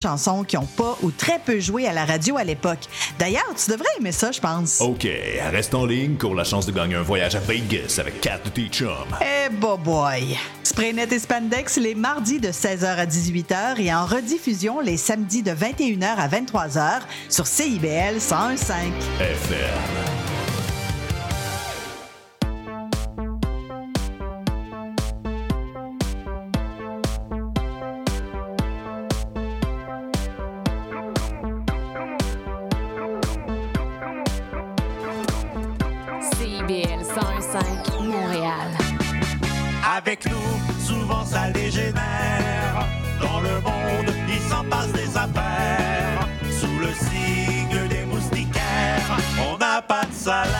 chansons qui n'ont pas ou très peu joué à la radio à l'époque. D'ailleurs, tu devrais aimer ça, je pense. OK, reste en ligne, cours la chance de gagner un voyage à Vegas avec 4 de tes chums. Eh, boy! Spraynet et Spandex les mardis de 16h à 18h et en rediffusion les samedis de 21h à 23h sur CIBL 101,5. FM. Avec nous, souvent ça dégénère. Dans le monde, il s'en passe des affaires. Sous le signe des moustiquaires, on n'a pas de salaire.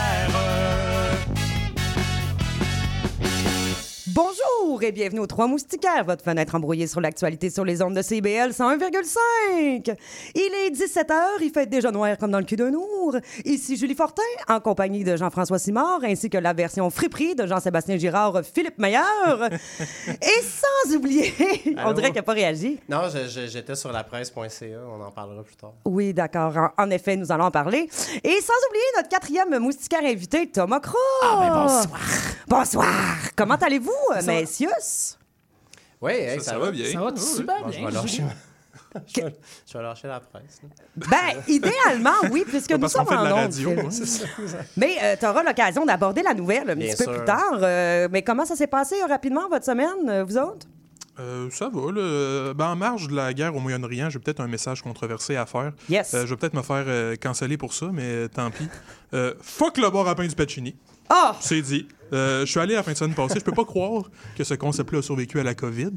Bonjour et bienvenue aux Trois Moustiquaires, votre fenêtre embrouillée sur l'actualité sur les ondes de CIBL 101,5. Il est 17h, il fait déjà noir comme dans le cul d'un ours. Ici Julie Fortin, en compagnie de Jean-François Simard, ainsi que la version friperie de Jean-Sébastien Girard, Philippe Maillard. Et sans oublier, on dirait qu'il n'a pas réagi. Non, j'étais sur lapresse.ca, on en parlera plus tard. Oui, d'accord, en effet, nous allons en parler. Et sans oublier notre quatrième moustiquaire invité, Thomas Croix. Ah ben bonsoir. Bonsoir. Comment allez-vous? Messieurs? Oui, hey, ça va bien. Ça va super bien. Je vais lâcher la presse. Ben, idéalement, oui, puisque nous sommes en ondes. Mais tu auras l'occasion d'aborder la nouvelle un petit peu plus tard. Mais comment ça s'est passé rapidement votre semaine, vous autres? Ça va. En marge de la guerre au Moyen-Orient, j'ai peut-être un message controversé à faire. Yes. Je vais peut-être me faire canceller pour ça, mais tant pis. Fuck le bar à pain du Pacini. Ah! Oh! C'est dit. Je suis allé la fin de semaine passée. Je peux pas croire que ce concept-là a survécu à la COVID.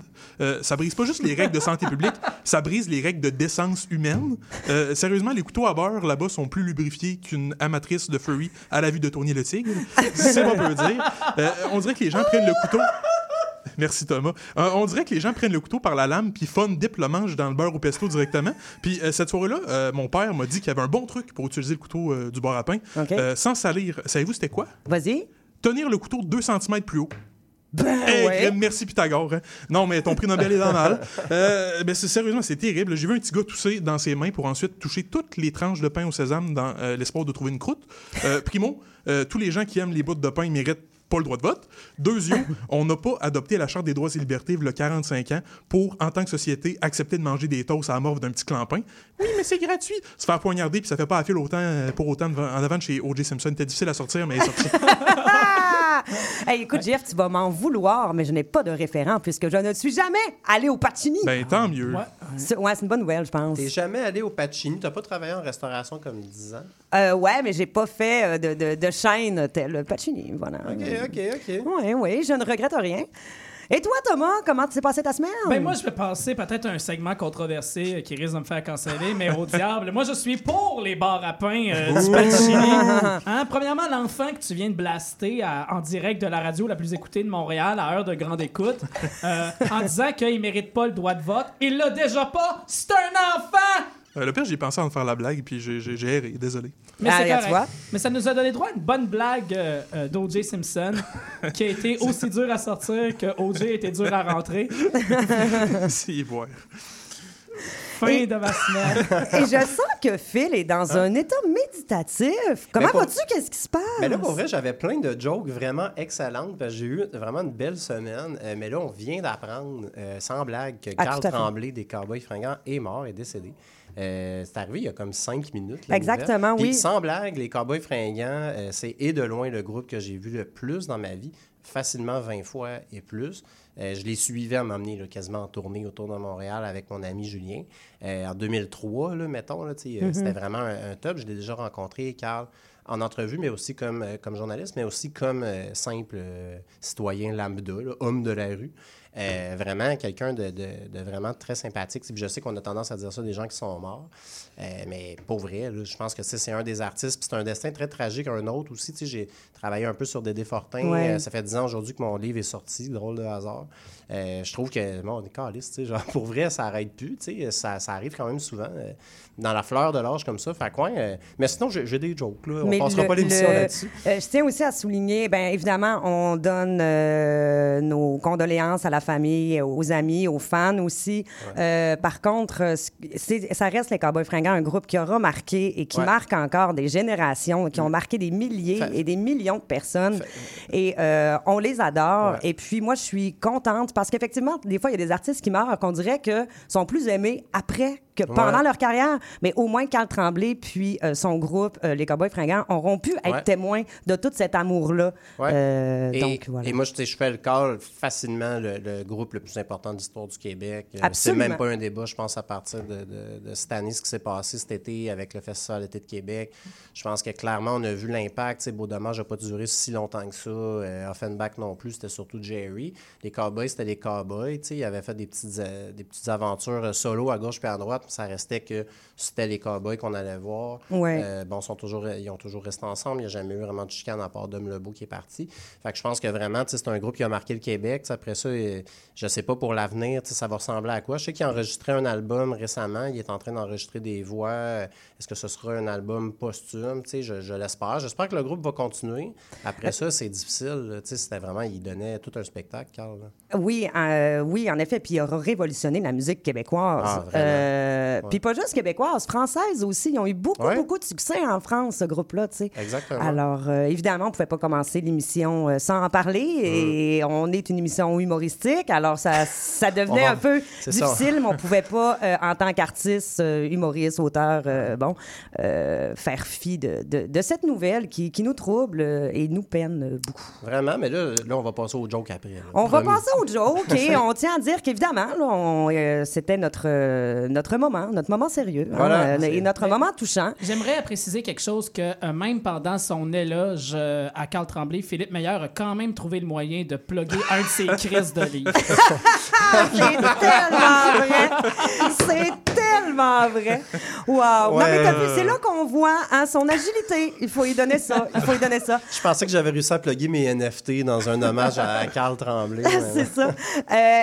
Ça brise pas juste les règles de santé publique, ça brise les règles de décence humaine. Sérieusement, les couteaux à beurre là-bas sont plus lubrifiés qu'une amatrice de furry à la vue de Tony le Tigre. C'est pas peu dire. On dirait que les gens prennent le couteau... Merci Thomas. On dirait que les gens prennent le couteau par la lame puis fun dip le manche dans le beurre au pesto directement. Puis cette soirée-là, mon père m'a dit qu'il y avait un bon truc pour utiliser le couteau du beurre à pain, okay. Sans salir. Savez-vous c'était quoi? Vas-y. Tenir le couteau 2 cm plus haut. Ben, hey, ouais. Merci Pythagore. Non, mais ton prix Nobel est dans mal. Sérieusement, c'est terrible. J'ai vu un petit gars tousser dans ses mains pour ensuite toucher toutes les tranches de pain au sésame dans l'espoir de trouver une croûte. Primo, tous les gens qui aiment les bouts de pain méritent pas le droit de vote. Deuxièmement, on n'a pas adopté la Charte des droits et libertés il y a 45 ans pour, en tant que société, accepter de manger des toasts à la morve d'un petit clampin. Oui, mais c'est gratuit. Se faire poignarder puis ça fait pas la file pour autant en avant de chez O.J. Simpson. C'était difficile à sortir, mais elle est sortie. Hey, écoute, Jeff, tu vas m'en vouloir, mais je n'ai pas de référent puisque je ne suis jamais allé au Pacini. Ben, tant mieux. Ouais, c'est une bonne nouvelle, je pense. T'es jamais allé au Pacini? T'as pas travaillé en restauration comme 10 ans? Ouais, mais j'ai pas fait de chaîne tel le Pacini. Voilà. OK. Oui, je ne regrette rien. Et toi, Thomas, comment s'est passée ta semaine? Ben moi, je vais passer peut-être un segment controversé qui risque de me faire canceller, mais au diable, moi, je suis pour les bars à pain du Pacini. Hein? Premièrement, l'enfant que tu viens de blaster en direct de la radio la plus écoutée de Montréal à heure de grande écoute, en disant qu'il ne mérite pas le droit de vote, il l'a déjà pas! C'est un enfant! Le pire, j'ai pensé en faire la blague, puis j'ai erré, désolé. Mais c'est correct. Mais ça nous a donné droit à une bonne blague d'O.J. Simpson, qui a été aussi dure à sortir que O.J. était dur à rentrer. C'est vrai. Fin de ma semaine. Et je sens que Phil est dans un état méditatif. Comment vas-tu? Qu'est-ce qui se passe? Mais là, pour vrai, j'avais plein de jokes vraiment excellentes. Parce que j'ai eu vraiment une belle semaine. Mais là, on vient d'apprendre, sans blague, que Karl Tremblay des Cowboys Fringants est mort, est décédé. C'est arrivé il y a comme 5 minutes. Exactement, oui. Puis, sans blague, les Cowboys Fringants, c'est et de loin le groupe que j'ai vu le plus dans ma vie, facilement 20 fois et plus. Je les suivais à m'emmener quasiment en tournée autour de Montréal avec mon ami Julien. En 2003, c'était vraiment un top. Je l'ai déjà rencontré, Karl, en entrevue, mais aussi comme journaliste, mais aussi comme simple citoyen lambda, homme de la rue. Vraiment quelqu'un de vraiment très sympathique. Je sais qu'on a tendance à dire ça des gens qui sont morts, mais pour vrai, je pense que c'est un des artistes. Puis c'est un destin très tragique, un autre aussi. J'ai travaillé un peu sur Dédé Fortin. Ouais. Ça fait 10 ans aujourd'hui que mon livre est sorti, drôle de hasard. Je trouve que, on est caliste, pour vrai, ça n'arrête plus. Ça arrive quand même souvent dans la fleur de l'âge comme ça. Fait quoi, mais sinon, j'ai des jokes. Là. On ne passera pas l'émission là-dessus. Je tiens aussi à souligner, évidemment, on donne nos condoléances à la la famille, aux amis, aux fans aussi. Ouais. Par contre, ça reste les Cowboys Fringants, un groupe qui aura marqué et qui marque encore des générations, qui ont marqué des milliers et des millions de personnes. Et on les adore. Et puis moi, je suis contente parce qu'effectivement, des fois, il y a des artistes qui meurent qu'on dirait que sont plus aimés après que pendant leur carrière. Mais au moins, Karl Tremblay puis son groupe, les Cowboys Fringants, auront pu être témoins de tout cet amour-là. Donc, voilà. Et moi, je fais le call facilement le groupe le plus important de l'histoire du Québec. Absolument. C'est même pas un débat, je pense, à partir de cette année, ce qui s'est passé cet été avec le Festival d'été de Québec. Je pense que clairement, on a vu l'impact. Beau Dommage n'a pas duré si longtemps que ça. Offenbach non plus, c'était surtout Jerry. Les Cowboys, c'était les Cowboys. Ils avaient fait des petites aventures solo à gauche puis à droite. Ça restait que c'était les Cowboys qu'on allait voir. Ouais. Bon, ils ont toujours resté ensemble. Il n'y a jamais eu vraiment de chicane à part Dom Lebeau qui est parti. Fait que je pense que vraiment, c'est un groupe qui a marqué le Québec. T'sais, après ça, je ne sais pas pour l'avenir, ça va ressembler à quoi. Je sais qu'il a enregistré un album récemment. Il est en train d'enregistrer des voix. Est-ce que ce sera un album posthume? Je l'espère. J'espère que le groupe va continuer. Après ça, c'est difficile. C'était vraiment... Il donnait tout un spectacle, Karl. Oui, en effet. Puis il aura révolutionné la musique québécoise. Ah, vraiment? Puis pas juste québécoise, française aussi. Ils ont eu beaucoup de succès en France, ce groupe-là, tu sais. Exactement. Alors, évidemment, on ne pouvait pas commencer l'émission sans en parler. Et on est une émission humoristique, alors ça devenait un peu difficile, mais on ne pouvait pas, en tant qu'artiste, humoriste, auteur, faire fi de cette nouvelle qui nous trouble et nous peine beaucoup. Vraiment, mais là on va passer au joke après. On va passer au joke et on tient à dire qu'évidemment, là, c'était notre moment sérieux et notre moment touchant. J'aimerais préciser quelque chose que même pendant son éloge à Karl Tremblay, Philippe Meilleur a quand même trouvé le moyen de plugger un de ses crises de livres. C'est tellement vrai! C'est tellement vrai! Wow! Ouais, non, mais t'as vu, c'est là qu'on voit son agilité. Il faut lui donner ça. Je pensais que j'avais réussi à plugger mes NFT dans un hommage à Karl Tremblay. C'est ça.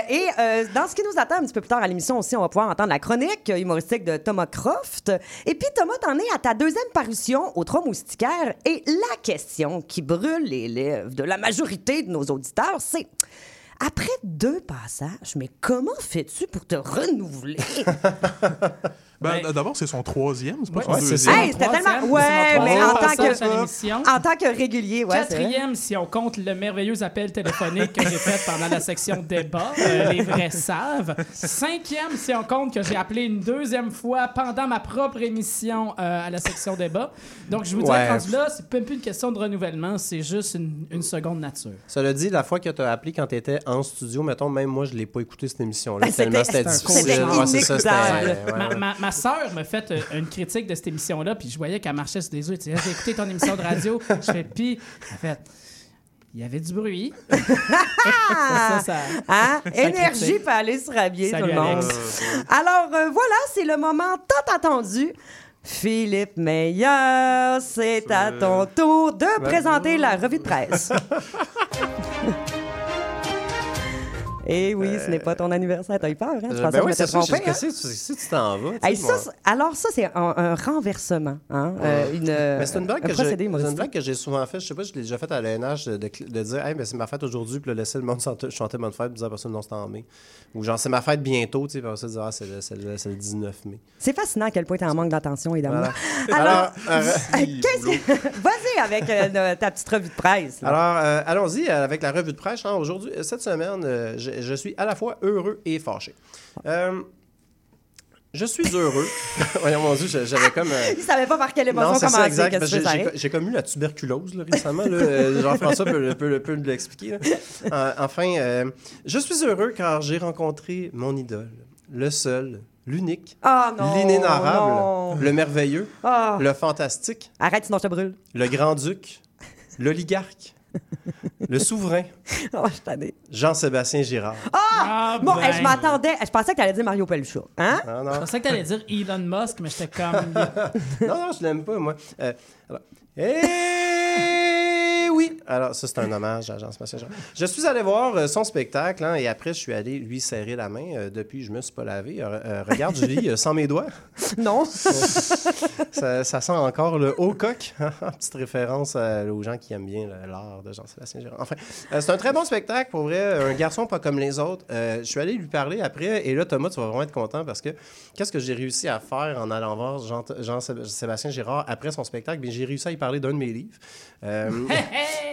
Et dans ce qui nous attend un petit peu plus tard à l'émission aussi, on va pouvoir entendre la chronique humoristique de Thomas Croft. Et puis, Thomas, t'en es à ta deuxième parution aux Trois Moustiquaires. Et la question qui brûle les lèvres de la majorité de nos auditeurs, c'est... Après deux passages, mais comment fais-tu pour te renouveler? D'abord, c'est son troisième, c'est pas son deuxième. C'était tellement... mais en tant que régulier, quatrième, si on compte le merveilleux appel téléphonique que j'ai fait pendant la section débat, les vrais savent. Cinquième, si on compte que j'ai appelé une deuxième fois pendant ma propre émission à la section débat. Donc, je vous dirais, rendu là, c'est même plus une question de renouvellement, c'est juste une seconde nature. Cela dit, la fois que tu as appelé quand tu étais en studio, mettons, même moi, je l'ai pas écouté cette émission-là, tellement c'était difficile. C'était ma sœur m'a fait une critique de cette émission-là, puis je voyais qu'elle marchait sur des œufs. Elle disait, j'ai écouté ton émission de radio. Je fais, puis, en fait, il y avait du bruit. Énergie peut aller se rhabiller, tout le monde. Alors, voilà, c'est le moment tant attendu. Philippe Meilleur, c'est à ton tour de présenter la revue de presse. Eh oui, ce n'est pas ton anniversaire, t'as eu peur, hein? Je pensais que je m'étais trompée. Si tu t'en vas. Ça, c'est un renversement. Hein? C'est une blague que j'ai souvent faite. Je sais pas, je l'ai déjà faite à l'ENH de dire, hey, mais c'est ma fête aujourd'hui, puis laisser le monde chanter bonne fête, puis dire, personne, non, c'est en mai. Ou genre, c'est ma fête bientôt, tu sais, puis dire, c'est le 19 mai. C'est fascinant à quel point t'es en manque d'attention et d'amour. Alors, vas-y avec ta petite revue de presse. Alors, allons-y avec la revue de presse. Aujourd'hui, cette semaine, je suis à la fois heureux et fâché. Je suis heureux. Voyons, mon Dieu, j'avais comme... Il ne savait pas par quelle émotion commencer. Exact. J'ai comme eu la tuberculose là, récemment. Jean-François peut l'expliquer. Je suis heureux car j'ai rencontré mon idole, le seul, l'unique, l'inénarrable, le merveilleux, le fantastique. Arrête, sinon je te brûle. Le grand-duc, l'oligarque. Le souverain. Jean-Sébastien Girard. Je m'attendais. Je pensais que t'allais dire Mario Pelcha. Hein? Non. Je pensais que t'allais dire Elon Musk, mais j'étais comme... non, je l'aime pas, moi. Oui. Alors, ça, c'est un hommage à Jean-Sébastien Girard. Je suis allé voir son spectacle, et après, je suis allé lui serrer la main. Depuis, je me suis pas lavé. Regarde, Julie, sans mes doigts. Non. Ça sent encore le haut coq. Petite référence aux gens qui aiment bien l'art de Jean-Sébastien Girard. Enfin, c'est un très bon spectacle, pour vrai. Un garçon pas comme les autres. Je suis allé lui parler après. Et là, Thomas, tu vas vraiment être content parce que qu'est-ce que j'ai réussi à faire en allant voir Jean-Sébastien Girard après son spectacle? Bien, j'ai réussi à y parler d'un de mes livres.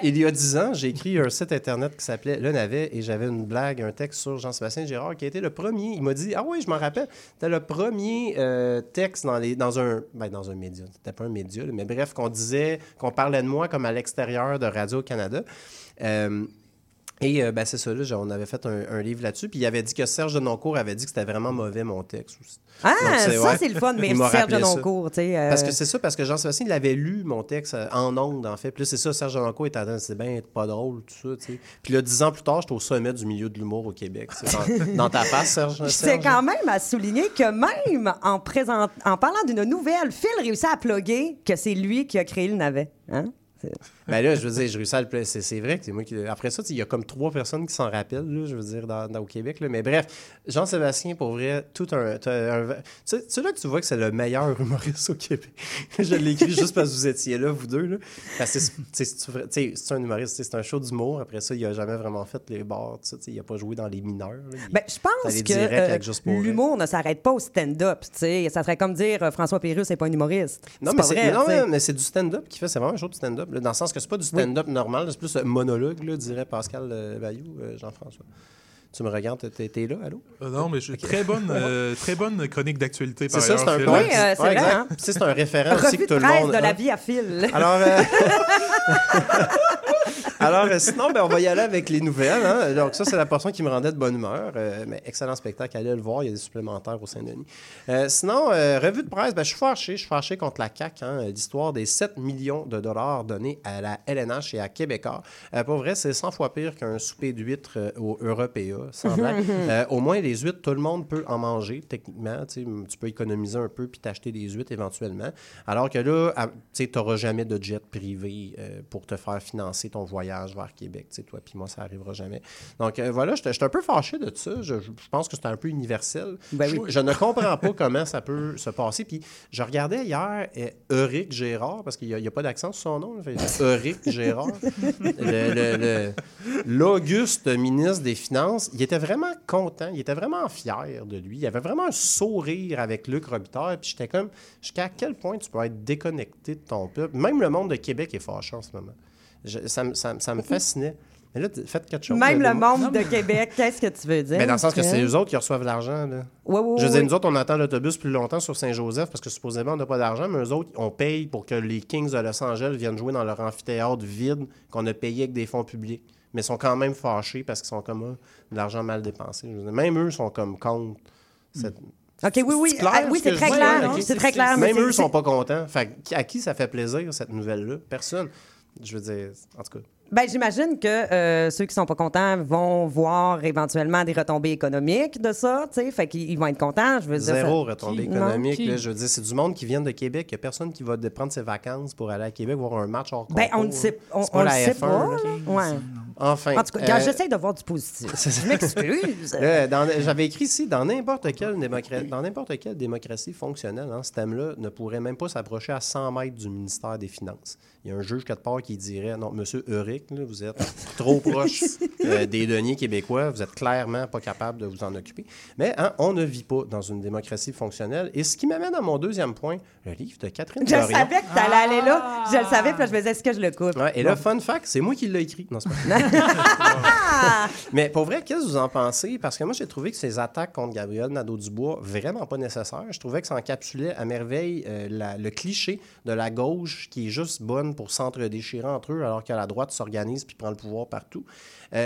Il y a 10 ans, j'ai écrit un site Internet qui s'appelait Le Navet et j'avais une blague, un texte sur Jean-Sébastien Girard qui a été le premier. Il m'a dit « Ah oui, je m'en rappelle, c'était le premier texte dans un média. C'était pas un média, mais bref, qu'on parlait de moi comme à l'extérieur de Radio-Canada. C'est ça, là, on avait fait un livre là-dessus, puis il avait dit que Serge Denoncourt avait dit que c'était vraiment mauvais, mon texte. Ah, c'est le fun, mais Serge Denoncourt, tu sais... Parce que c'est ça, parce que Jean-Sébastien, il avait lu mon texte en ondes, en fait. Puis là, c'est ça, Serge Denoncourt était en train de dire, ben, pas drôle, tout ça, tu sais. Puis là, 10 ans plus tard, j'étais au sommet du milieu de l'humour au Québec. Dans ta face, Serge. C'est quand même à souligner que même en parlant d'une nouvelle, Phil réussit à plugger que c'est lui qui a créé le Navet, hein? Ben là, je veux dire, je réussis à le placer. C'est vrai que c'est moi qui... Après ça, il y a comme 3 personnes qui s'en rappellent, là, je veux dire, au Québec. Là. Mais bref, Jean-Sébastien, pour vrai, c'est là que tu vois que c'est le meilleur humoriste au Québec. Je l'écris juste parce que vous étiez là, vous deux. Là. Parce que c'est un humoriste, c'est un show d'humour. Après ça, il n'a jamais vraiment fait les bars. Il n'a pas joué dans les mineurs. Je pense que l'humour ne s'arrête pas au stand-up. T'sais. Ça serait comme dire François Pérusse n'est pas un humoriste. Non, mais c'est du stand-up qu'il fait. C'est vraiment un show de stand-up. Dans le sens que c'est pas du stand-up normal, c'est plus monologue, là, dirait Pascal Bayou, Jean-François. Tu me regardes, t'es là, allô? Non, mais très bonne chronique d'actualité, par ailleurs. C'est ça, oui, c'est vrai, hein? C'est un référent aussi que tout le monde... Revue de la vie à Phil. Alors... Alors, sinon, on va y aller avec les nouvelles. Hein? Donc, ça, c'est la portion qui me rendait de bonne humeur. Mais excellent spectacle. Allez le voir. Il y a des supplémentaires au Saint-Denis. Sinon, revue de presse. Je suis fâché. Je suis fâché contre la CAQ. Hein? L'histoire des 7 millions de dollars donnés à la LNH et à Québécois. Pour vrai, c'est 100 fois pire qu'un souper d'huîtres au Européa. Sans blague. Au moins, les huîtres, tout le monde peut en manger, techniquement. Tu peux économiser un peu puis t'acheter des huîtres éventuellement. Alors que là, tu n'auras jamais de jet privé pour te faire financer ton voyage vers Québec, tu sais, toi puis moi, ça n'arrivera jamais. Donc, voilà, je suis un peu fâché de ça. Je pense que c'est un peu universel. Ben oui. Je ne comprends pas comment ça peut se passer. Puis, je regardais hier Éric Girard, parce qu'il n'y a pas d'accent sur son nom. Éric Girard, l'auguste ministre des Finances, il était vraiment content, il était vraiment fier de lui. Il avait vraiment un sourire avec Luc Robitaille. Puis, j'étais comme, jusqu'à quel point tu peux être déconnecté de ton peuple? Même le monde de Québec est fâché en ce moment. Ça me fascinait. Mais là, faites quelque chose. Même là, le monde de Québec, qu'est-ce que tu veux dire? Mais dans le sens que c'est eux autres qui reçoivent l'argent. Là. Oui. Je veux dire, nous autres, on attend l'autobus plus longtemps sur Saint-Joseph parce que supposément, on n'a pas d'argent, mais eux autres, on paye pour que les Kings de Los Angeles viennent jouer dans leur amphithéâtre vide qu'on a payé avec des fonds publics. Mais ils sont quand même fâchés parce qu'ils sont comme de l'argent mal dépensé. Je veux dire, même eux sont comme contre cette... OK, oui. C'est très clair. Même eux sont pas contents. Fait, à qui ça fait plaisir, cette nouvelle-là? Personne. Je veux dire, en tout cas... J'imagine que ceux qui sont pas contents vont voir éventuellement des retombées économiques de ça, tu sais, fait qu'ils vont être contents, je veux dire... Zéro retombée économique, là, je veux dire, c'est du monde qui vient de Québec, il n'y a personne qui va prendre ses vacances pour aller à Québec voir un match hors concours. On ne sait pas. Ouais. Enfin... En tout cas, j'essaie de voir du positif. Je m'excuse. J'avais écrit ici, dans n'importe quelle démocratie fonctionnelle, hein, ce thème-là ne pourrait même pas s'approcher à 100 mètres du ministère des Finances. Il y a un juge quelque part qui dirait, non, monsieur Euré, là, vous êtes trop proche des deniers québécois. Vous êtes clairement pas capable de vous en occuper. Mais hein, on ne vit pas dans une démocratie fonctionnelle. Et ce qui m'amène à mon deuxième point, le livre de Catherine Dorion. Je savais que tu allais aller là. Je le savais, puis là, je me disais, est-ce que je le coupe? Ouais, et là, fun fact, c'est moi qui l'ai écrit. Non, c'est pas Mais pour vrai, qu'est-ce que vous en pensez? Parce que moi, j'ai trouvé que ces attaques contre Gabriel Nadeau-Dubois, vraiment pas nécessaires. Je trouvais que ça encapsulait à merveille le cliché de la gauche qui est juste bonne pour s'entre-déchirer entre eux, alors que la droite s'organise puis prend le pouvoir partout.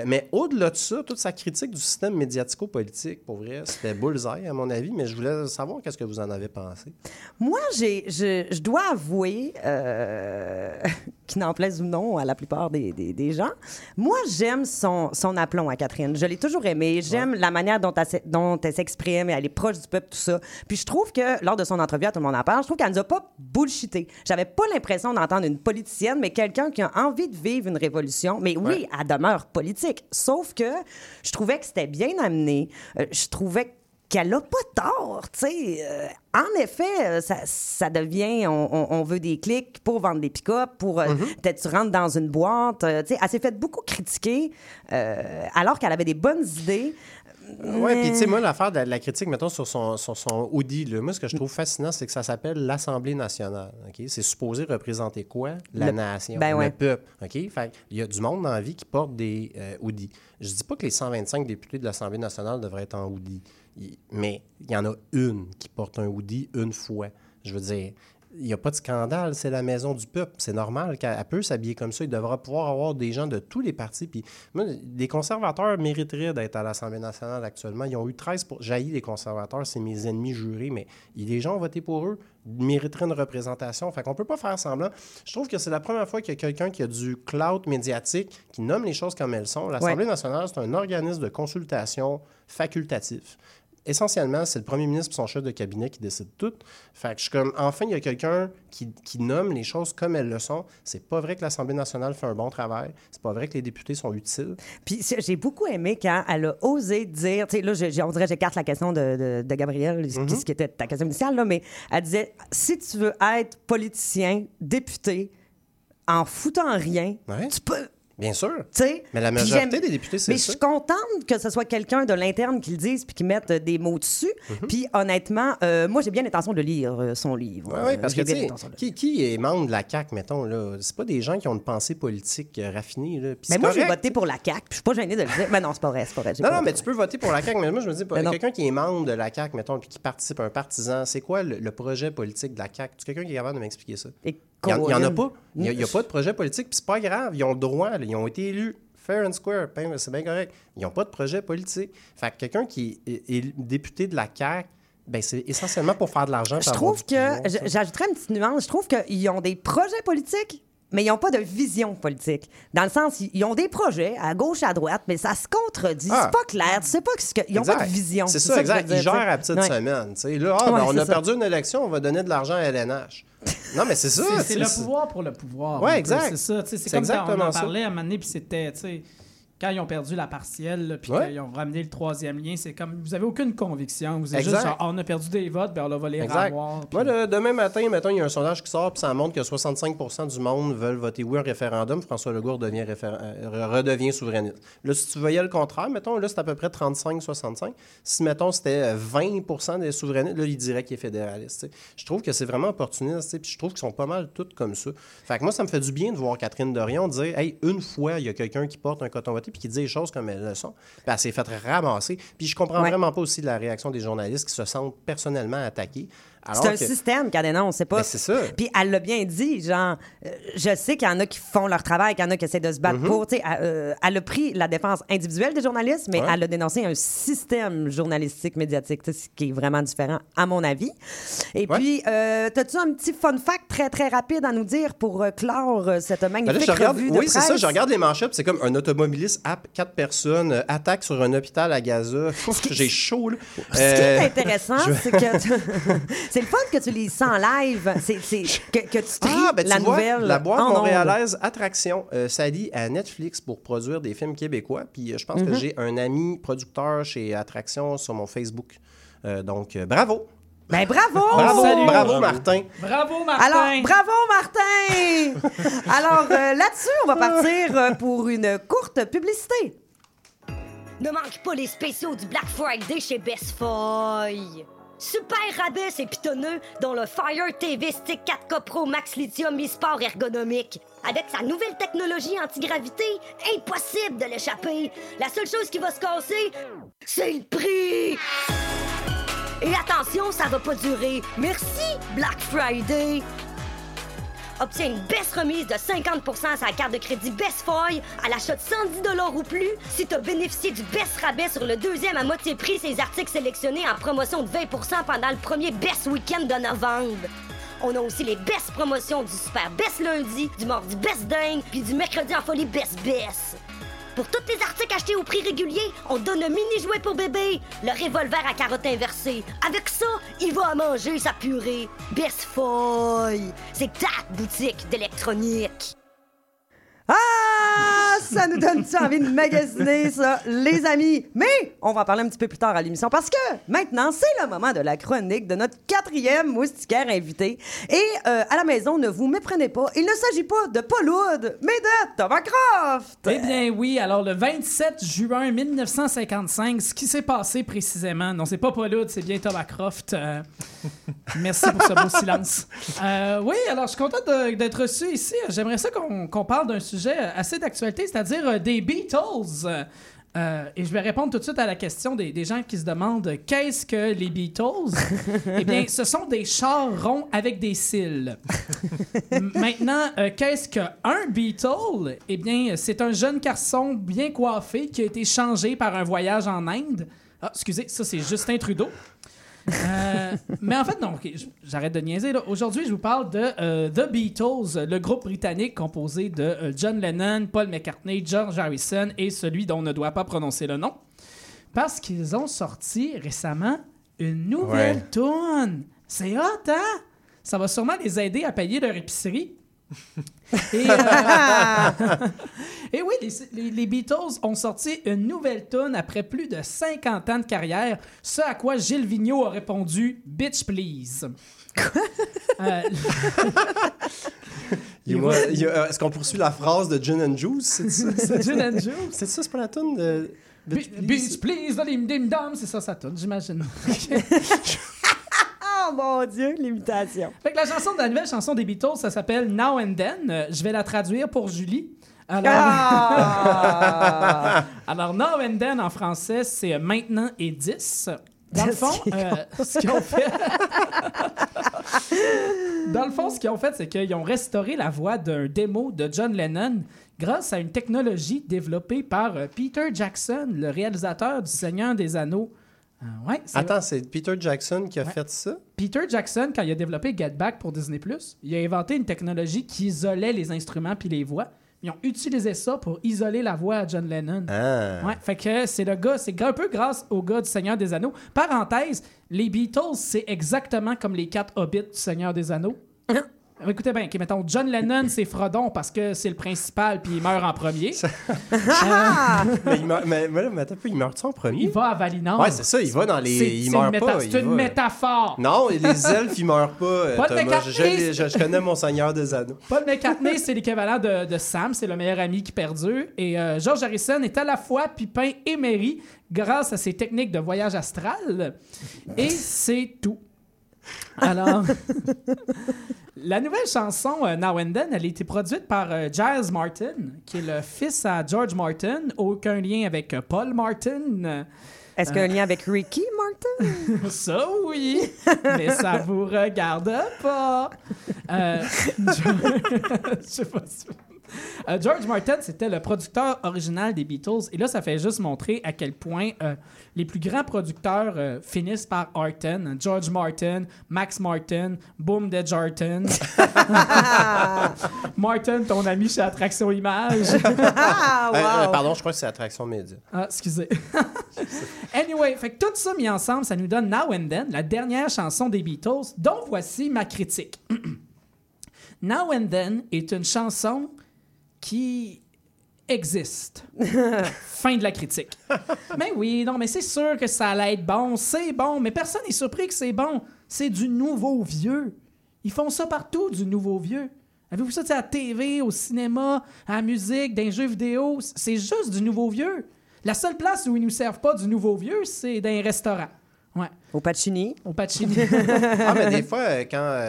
Mais au-delà de ça, toute sa critique du système médiatico-politique, pour vrai, c'était bullseye à mon avis, mais je voulais savoir qu'est-ce que vous en avez pensé. Moi, je dois avouer, qu'il n'en plaise ou non à la plupart des gens, moi, j'aime son aplomb à Catherine. Je l'ai toujours aimée. J'aime la manière dont elle s'exprime, elle est proche du peuple, tout ça. Puis je trouve que, lors de son entrevue à Tout le monde en parle, je trouve qu'elle ne nous a pas bullshité. J'avais pas l'impression d'entendre une politicienne, mais quelqu'un qui a envie de vivre une révolution. Mais oui, elle demeure politique. Sauf que je trouvais que c'était bien amené. Je trouvais qu'elle n'a pas tort, tu sais. En effet, ça devient, on veut des clics pour vendre des pick-up, pour peut-être tu rentres dans une boîte. Tu sais, elle s'est faite beaucoup critiquer alors qu'elle avait des bonnes idées. Oui, puis tu sais, moi, l'affaire de la critique, mettons, sur son hoodie, là, moi, ce que je trouve fascinant, c'est que ça s'appelle l'Assemblée nationale, OK? C'est supposé représenter quoi? La nation, ben le peuple, OK? Fait qu'il y a du monde dans la vie qui porte des hoodies. Je dis pas que les 125 députés de l'Assemblée nationale devraient être en hoodie, mais il y en a une qui porte un hoodie une fois. Je veux dire... Il n'y a pas de scandale, c'est la maison du peuple. C'est normal qu'elle peut s'habiller comme ça. Il devra pouvoir avoir des gens de tous les partis. Puis, les conservateurs mériteraient d'être à l'Assemblée nationale actuellement. Ils ont eu 13 pour... J'haïs les conservateurs, c'est mes ennemis jurés, mais les gens ont voté pour eux, mériteraient une représentation. Fait qu'on ne peut pas faire semblant. Je trouve que c'est la première fois qu'il y a quelqu'un qui a du clout médiatique, qui nomme les choses comme elles sont. L'Assemblée nationale, c'est un organisme de consultation facultatif. Essentiellement, c'est le premier ministre et son chef de cabinet qui décident tout. Fait que je suis comme, enfin, il y a quelqu'un qui nomme les choses comme elles le sont. C'est pas vrai que l'Assemblée nationale fait un bon travail. C'est pas vrai que les députés sont utiles. Puis j'ai beaucoup aimé quand elle a osé dire... Tu sais, là, on dirait que j'écarte la question de Gabriel, ce qui était ta question initiale, là, mais elle disait, si tu veux être politicien, député, en foutant rien, tu peux... Bien sûr. T'sais, mais la majorité des députés, c'est ça. Mais je suis contente que ce soit quelqu'un de l'interne qui le dise puis qui mette des mots dessus. Puis honnêtement, moi, j'ai bien l'intention de lire son livre. Oui, parce que qui est membre de la CAQ, mettons, là, c'est pas des gens qui ont une pensée politique raffinée. Là, mais moi, j'ai voté pour la CAQ, puis je suis pas gênée de le dire. Mais non, c'est pas vrai, c'est pas vrai. Non, mais tu peux voter pour la CAQ, mais moi, je me dis, quelqu'un qui est membre de la CAQ, mettons, puis qui participe, un partisan, c'est quoi le projet politique de la CAQ? Tu quelqu'un qui est capable de m'expliquer ça? Il n'y en a pas. Il n'y a pas de projet politique, puis c'est pas grave. Ils ont le droit, là, ils ont été élus. Fair and square, c'est bien correct. Ils n'ont pas de projet politique. Fait que quelqu'un qui est député de la CAQ, ben c'est essentiellement pour faire de l'argent. Je trouve que, j'ajouterais une petite nuance, je trouve qu'ils ont des projets politiques, mais ils n'ont pas de vision politique. Dans le sens, ils ont des projets à gauche, à droite, mais ça se contredit. C'est pas clair. Tu sais pas ils n'ont pas de vision. C'est ça, exact. Ils gèrent à petite semaine. T'sais. Là, on a perdu une élection, on va donner de l'argent à LNH. Non, mais c'est ça. C'est le pouvoir pour le pouvoir. Oui, exact. C'est ça. C'est comme quand on en parlait à un moment donné, puis c'était, tu sais, quand ils ont perdu la partielle, puis qu'ils ont ramené le troisième lien, c'est comme, vous n'avez aucune conviction. Vous êtes juste, on a perdu des votes, ben on va les ravoir. Puis... Moi, demain matin, mettons, il y a un sondage qui sort, puis ça montre que 65% du monde veulent voter oui au référendum. François Legault redevient souverainiste. Là, si tu voyais le contraire, mettons, là, c'est à peu près 35-65. Si, mettons, c'était 20% des souverainistes, là, il dirait qu'il est fédéraliste. T'sais. Je trouve que c'est vraiment opportuniste, puis je trouve qu'ils sont pas mal tous comme ça. Fait que moi, ça me fait du bien de voir Catherine Dorion dire, hey, une fois, il y a quelqu'un qui porte un coton-voté puis qui dit les choses comme elles le sont, puis elle s'est faite ramasser. Puis je comprends vraiment pas aussi la réaction des journalistes qui se sentent personnellement attaqués. Alors c'est un système qu'elle dénonce, c'est pas... Ben, c'est ça. Puis elle l'a bien dit, genre, je sais qu'il y en a qui font leur travail, qu'il y en a qui essaient de se battre pour, tu sais, elle a pris la défense individuelle des journalistes, mais elle a dénoncé un système journalistique, médiatique, tu sais, ce qui est vraiment différent, à mon avis. Et puis, t'as-tu un petit fun fact très, très rapide à nous dire pour clore cette magnifique revue de presse? Oui, c'est ça, je regarde les manchettes, c'est comme un automobiliste happe 4 personnes, attaque sur un hôpital à Gaza. J'ai chaud, là. Ce qui est intéressant, c'est que... C'est le fun que tu lis ça en live, que tu tries la nouvelle. La boîte montréalaise Attraction s'allie à Netflix pour produire des films québécois. Puis je pense que j'ai un ami producteur chez Attraction sur mon Facebook. Donc, bravo! Ben bravo! Bravo, Martin! Bravo, Martin! Alors, bravo, Martin! Alors, là-dessus, on va partir pour une courte publicité. Ne manque pas les spéciaux du Black Friday chez Best Buy. Super rabais et pitonneux, dont le Fire TV Stick 4K Pro Max Lithium e-sport ergonomique. Avec sa nouvelle technologie anti-gravité, impossible de l'échapper. La seule chose qui va se casser, c'est le prix! Et attention, ça va pas durer. Merci, Black Friday! Obtiens une baisse remise de 50% sur la carte de crédit Best Buy à l'achat de 110$ ou plus si tu as bénéficié du Best Rabais sur le deuxième à moitié prix ces articles sélectionnés en promotion de 20% pendant le premier Best Week-end de novembre. On a aussi les Best Promotions du Super Best Lundi, du Mardi Best Dingue puis du Mercredi en folie Best Best. Pour tous les articles achetés au prix régulier, on donne un mini-jouet pour bébé, le revolver à carotte inversée. Avec ça, il va à manger sa purée. Best Buy, c'est ta boutique d'électronique. Ah! Ça nous donne envie de magasiner, ça, les amis. Mais on va en parler un petit peu plus tard à l'émission parce que maintenant, c'est le moment de la chronique de notre quatrième moustiquaire invité. Et à la maison, ne vous méprenez pas, il ne s'agit pas de Paul Wood, mais de Thomas Croft. Eh bien oui, alors le 27 juin 1955, ce qui s'est passé précisément, non, c'est pas Paul Wood, c'est bien Thomas Croft. Merci pour ce beau silence. Oui, alors je suis content d'être reçu ici. J'aimerais ça qu'on parle d'un sujet assez d'actualité, c'est-à-dire des Beatles. Et je vais répondre tout de suite à la question des gens qui se demandent « Qu'est-ce que les Beatles? » Eh bien, ce sont des chars ronds avec des cils. Maintenant, qu'est-ce qu'un Beatle? Eh bien, c'est un jeune garçon bien coiffé qui a été changé par un voyage en Inde. Ah, excusez, ça c'est Justin Trudeau. Mais en fait, non, okay, j'arrête de niaiser. Là. Aujourd'hui, je vous parle de The Beatles, le groupe britannique composé de John Lennon, Paul McCartney, George Harrison et celui dont on ne doit pas prononcer le nom. Parce qu'ils ont sorti récemment une nouvelle toune. C'est hot, hein? Ça va sûrement les aider à payer leur épicerie. Et oui, les Beatles ont sorti une nouvelle toune après plus de 50 ans de carrière, ce à quoi Gilles Vigneault a répondu « Bitch, please ». Est-ce qu'on poursuit la phrase de Gin and Juice? C'est Gin and Juice? C'est ça, c'est pas la toune de « Bitch, please ». « Bitch, please », c'est ça sa toune, j'imagine. Oh mon Dieu, l'imitation. Fait que la nouvelle chanson des Beatles, ça s'appelle Now and Then. Je vais la traduire pour Julie. Alors, Alors Now and Then en français, c'est maintenant et 10. Dans le fond, ce qu'ils ont fait, c'est qu'ils ont restauré la voix d'un démo de John Lennon grâce à une technologie développée par Peter Jackson, le réalisateur du Seigneur des Anneaux. C'est Peter Jackson qui a fait ça? Peter Jackson, quand il a développé Get Back pour Disney+, il a inventé une technologie qui isolait les instruments puis les voix. Ils ont utilisé ça pour isoler la voix à John Lennon. Ah. Ouais, fait que c'est un peu grâce au gars du Seigneur des Anneaux. Parenthèse, les Beatles, c'est exactement comme les 4 hobbits du Seigneur des Anneaux. Écoutez bien, mettons, John Lennon, c'est Frodon parce que c'est le principal puis il meurt en premier. Mais attends un peu, il meurt-tu en premier? Il va à Valinor. Ouais, c'est ça, il va dans les... il meurt pas. C'est une métaphore. Non, les elfes, ils meurent pas. Paul McCartney, je connais mon Seigneur des Anneaux. Paul McCartney, c'est l'équivalent de Sam, c'est le meilleur ami qui perdure. Et George Harrison est à la fois Pipin et Mary grâce à ses techniques de voyage astral. Et c'est tout. Alors, la nouvelle chanson Now and Then, elle a été produite par Giles Martin, qui est le fils à George Martin. Aucun lien avec Paul Martin. Est-ce qu'il y a un lien avec Ricky Martin? Ça, oui, mais ça vous regarde pas. Je sais pas si... George Martin, c'était le producteur original des Beatles. Et là, ça fait juste montrer à quel point les plus grands producteurs finissent par Artin. George Martin, Max Martin, Boom de Jartin. Martin, ton ami chez Attraction Image. Pardon, je crois que c'est Attraction Média. Ah, excusez. Anyway, fait que tout ça mis ensemble, ça nous donne Now and Then, la dernière chanson des Beatles, dont voici ma critique. Now and Then est une chanson qui existe. Fin de la critique. Mais oui, non, mais c'est sûr que ça allait être bon. C'est bon, mais personne n'est surpris que c'est bon. C'est du nouveau vieux. Ils font ça partout, du nouveau vieux. Avez-vous ça à la TV, au cinéma, à la musique, dans les jeux vidéo? C'est juste du nouveau vieux. La seule place où ils nous servent pas du nouveau vieux, c'est dans les restaurants. Ouais. Au Pacini. Ah, mais des fois, quand...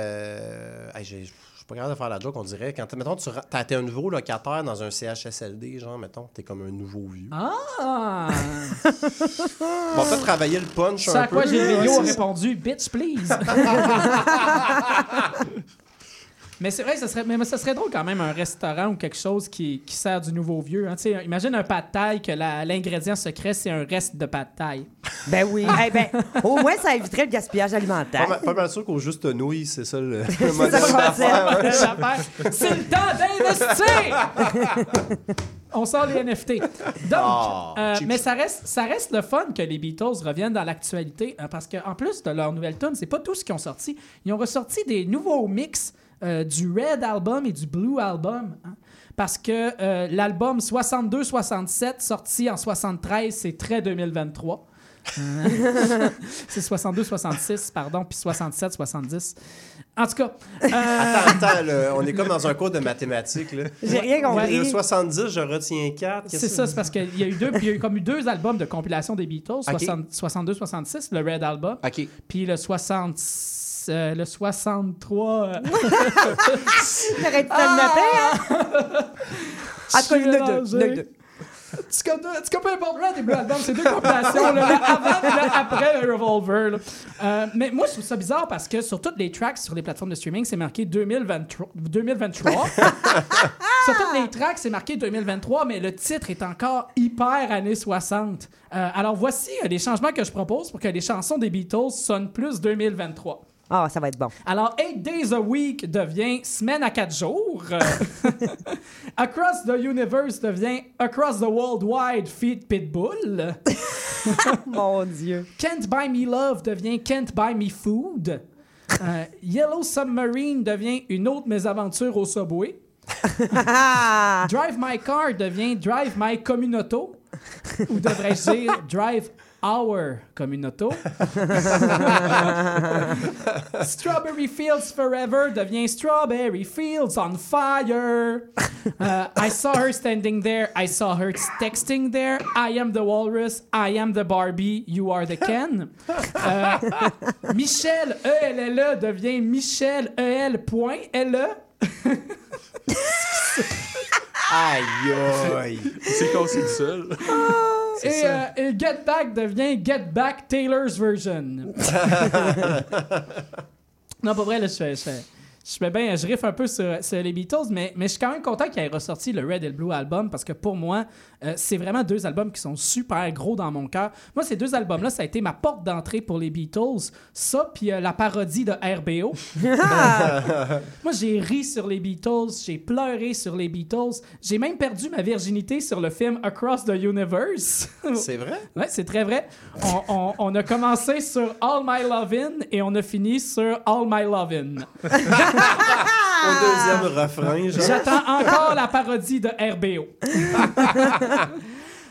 Pas grave de faire la joke, on dirait. Quand, mettons, t'es un nouveau locataire dans un CHSLD, genre, mettons, t'es comme un nouveau vieux. Ah! Bon, t'as travaillé le punch un peu. C'est à quoi Gémeaux a répondu « Bitch, please! » Mais c'est vrai, ça serait drôle quand même, un restaurant ou quelque chose qui sert du nouveau vieux. Hein. Imagine un pad thai que l'ingrédient secret, c'est un reste de pad thai. Ben oui. Eh ben, au moins, ça éviterait le gaspillage alimentaire. Pas mal sûr qu'au juste nouilles, c'est ça le modèle d'affaires. C'est le temps d'investir! On sort les NFT. Donc, mais ça reste le fun que les Beatles reviennent dans l'actualité parce qu'en plus de leur nouvelle tune, c'est pas tout ce qu'ils ont sorti. Ils ont ressorti des nouveaux mix du Red Album et du Blue Album, hein? Parce que l'album 62-67 sorti en 73, c'est très 2023. C'est 62-66, pardon, puis 67-70. En tout cas... Attends, là, on est comme dans un cours de mathématiques. Là. J'ai rien compris. Le 70, je retiens 4. C'est ça, c'est parce qu'il y a eu deux albums de compilation des Beatles, okay. 62-66, le Red Album, okay. Puis le 66. Le 63... T'arrêtes pas de noter, hein? Entre le 2. En tout cas, peu importe, Red et Blue Album, c'est deux compilations, là, avant et après le Revolver. Mais moi, je trouve ça bizarre parce que sur toutes les tracks sur les plateformes de streaming, c'est marqué 2023. Sur toutes les tracks, c'est marqué 2023, mais le titre est encore hyper années 60. Alors voici les changements que je propose pour que les chansons des Beatles sonnent plus 2023. Ah, ça va être bon. Alors, 8 Days a Week devient Semaine à 4 jours. Across the Universe devient Across the World Wide Feed Pitbull. Mon Dieu. Can't Buy Me Love devient Can't Buy Me Food. Yellow Submarine devient Une autre mésaventure au Subway. Drive My Car devient Drive My Communauto. Ou devrais-je dire Drive Our Communauto. Strawberry Fields Forever devient Strawberry Fields on Fire. I saw her standing there. I saw her texting there. I am the walrus. I am the Barbie. You are the Ken. Michel E-L-L-E devient Michel E-L.L-E. Aïe! C'est quand c'est le seul. Et Get Back devient Get Back Taylor's Version. Non, pas vrai, là, je riff un peu sur les Beatles, mais je suis quand même content qu'il ait ressorti le Red et le Blue Album parce que pour moi, c'est vraiment deux albums qui sont super gros dans mon cœur. Moi, ces deux albums-là, ça a été ma porte d'entrée pour les Beatles. Ça, puis la parodie de RBO. Moi, j'ai ri sur les Beatles, j'ai pleuré sur les Beatles, j'ai même perdu ma virginité sur le film Across the Universe. C'est vrai? Oui, c'est très vrai. On a commencé sur All My Lovin' et on a fini sur All My Lovin'. Au deuxième refrain, genre. J'attends encore la parodie de RBO.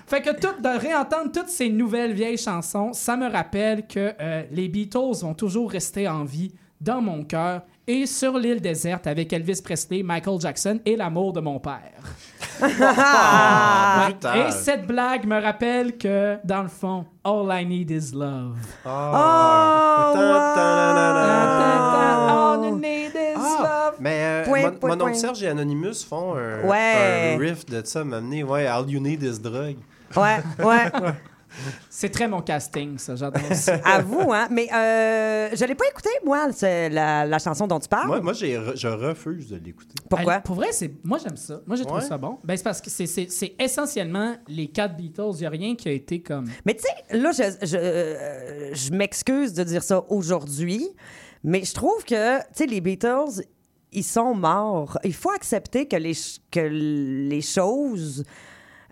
Fait que de réentendre toutes ces nouvelles vieilles chansons, ça me rappelle que les Beatles vont toujours rester en vie dans mon cœur et sur l'île déserte avec Elvis Presley, Michael Jackson et l'amour de mon père. Et cette blague me rappelle que, dans le fond, all I need is love. All I need is love. Mais mon oncle Serge et Anonymous font un riff de ça, m'amener. Ouais, all you need is drug. Ouais. C'est très mon casting, ça, j'adore ça. Avoue, hein? Mais je l'ai pas écouté, moi, la chanson dont tu parles. Moi je refuse de l'écouter. Pourquoi? Pour vrai, moi, j'aime ça. Moi, j'ai trouvé ça bon. Ben, c'est parce que c'est essentiellement les quatre Beatles. Il n'y a rien qui a été comme... Mais tu sais, là, je m'excuse de dire ça aujourd'hui, mais je trouve que, tu sais, les Beatles, ils sont morts. Il faut accepter que les choses...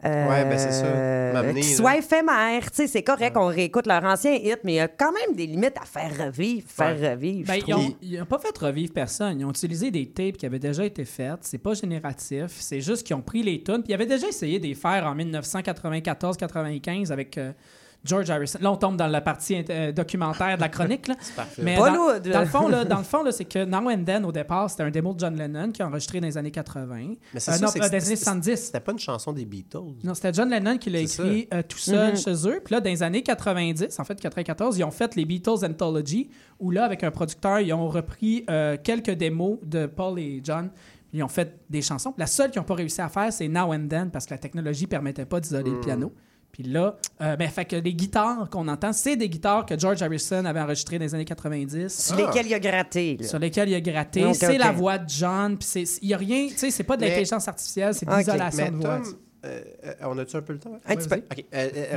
c'est ça. Qu'ils soient éphémères, tu sais, c'est correct, on réécoute leur ancien hit, mais il y a quand même des limites à faire revivre. Ben, ils n'ont pas fait revivre personne. Ils ont utilisé des tapes qui avaient déjà été faites. C'est pas génératif. C'est juste qu'ils ont pris les tunes. Puis ils avaient déjà essayé de les faire en 1994-95 avec... George Harrison. Là, on tombe dans la partie documentaire de la chronique. Là. C'est parfait. Mais dans le fond, c'est que Now and Then, au départ, c'était un démo de John Lennon qui a enregistré dans les années 80. Mais c'est ça, dans les années 70. C'était pas une chanson des Beatles. Non, c'était John Lennon qui l'a écrit tout seul chez eux. Puis là, dans les années 90, en fait, 94, ils ont fait les Beatles Anthology, où là, avec un producteur, ils ont repris quelques démos de Paul et John. Ils ont fait des chansons. La seule qu'ils n'ont pas réussi à faire, c'est Now and Then, parce que la technologie ne permettait pas d'isoler le piano. Puis là, fait que les guitares qu'on entend, c'est des guitares que George Harrison avait enregistrées dans les années 90. Sur lesquelles il a gratté. Okay, c'est la voix de John. Puis il n'y a rien, tu sais, c'est pas de l'intelligence artificielle, c'est de l'isolation de voix. On a-tu un peu le temps? Un petit peu. Okay.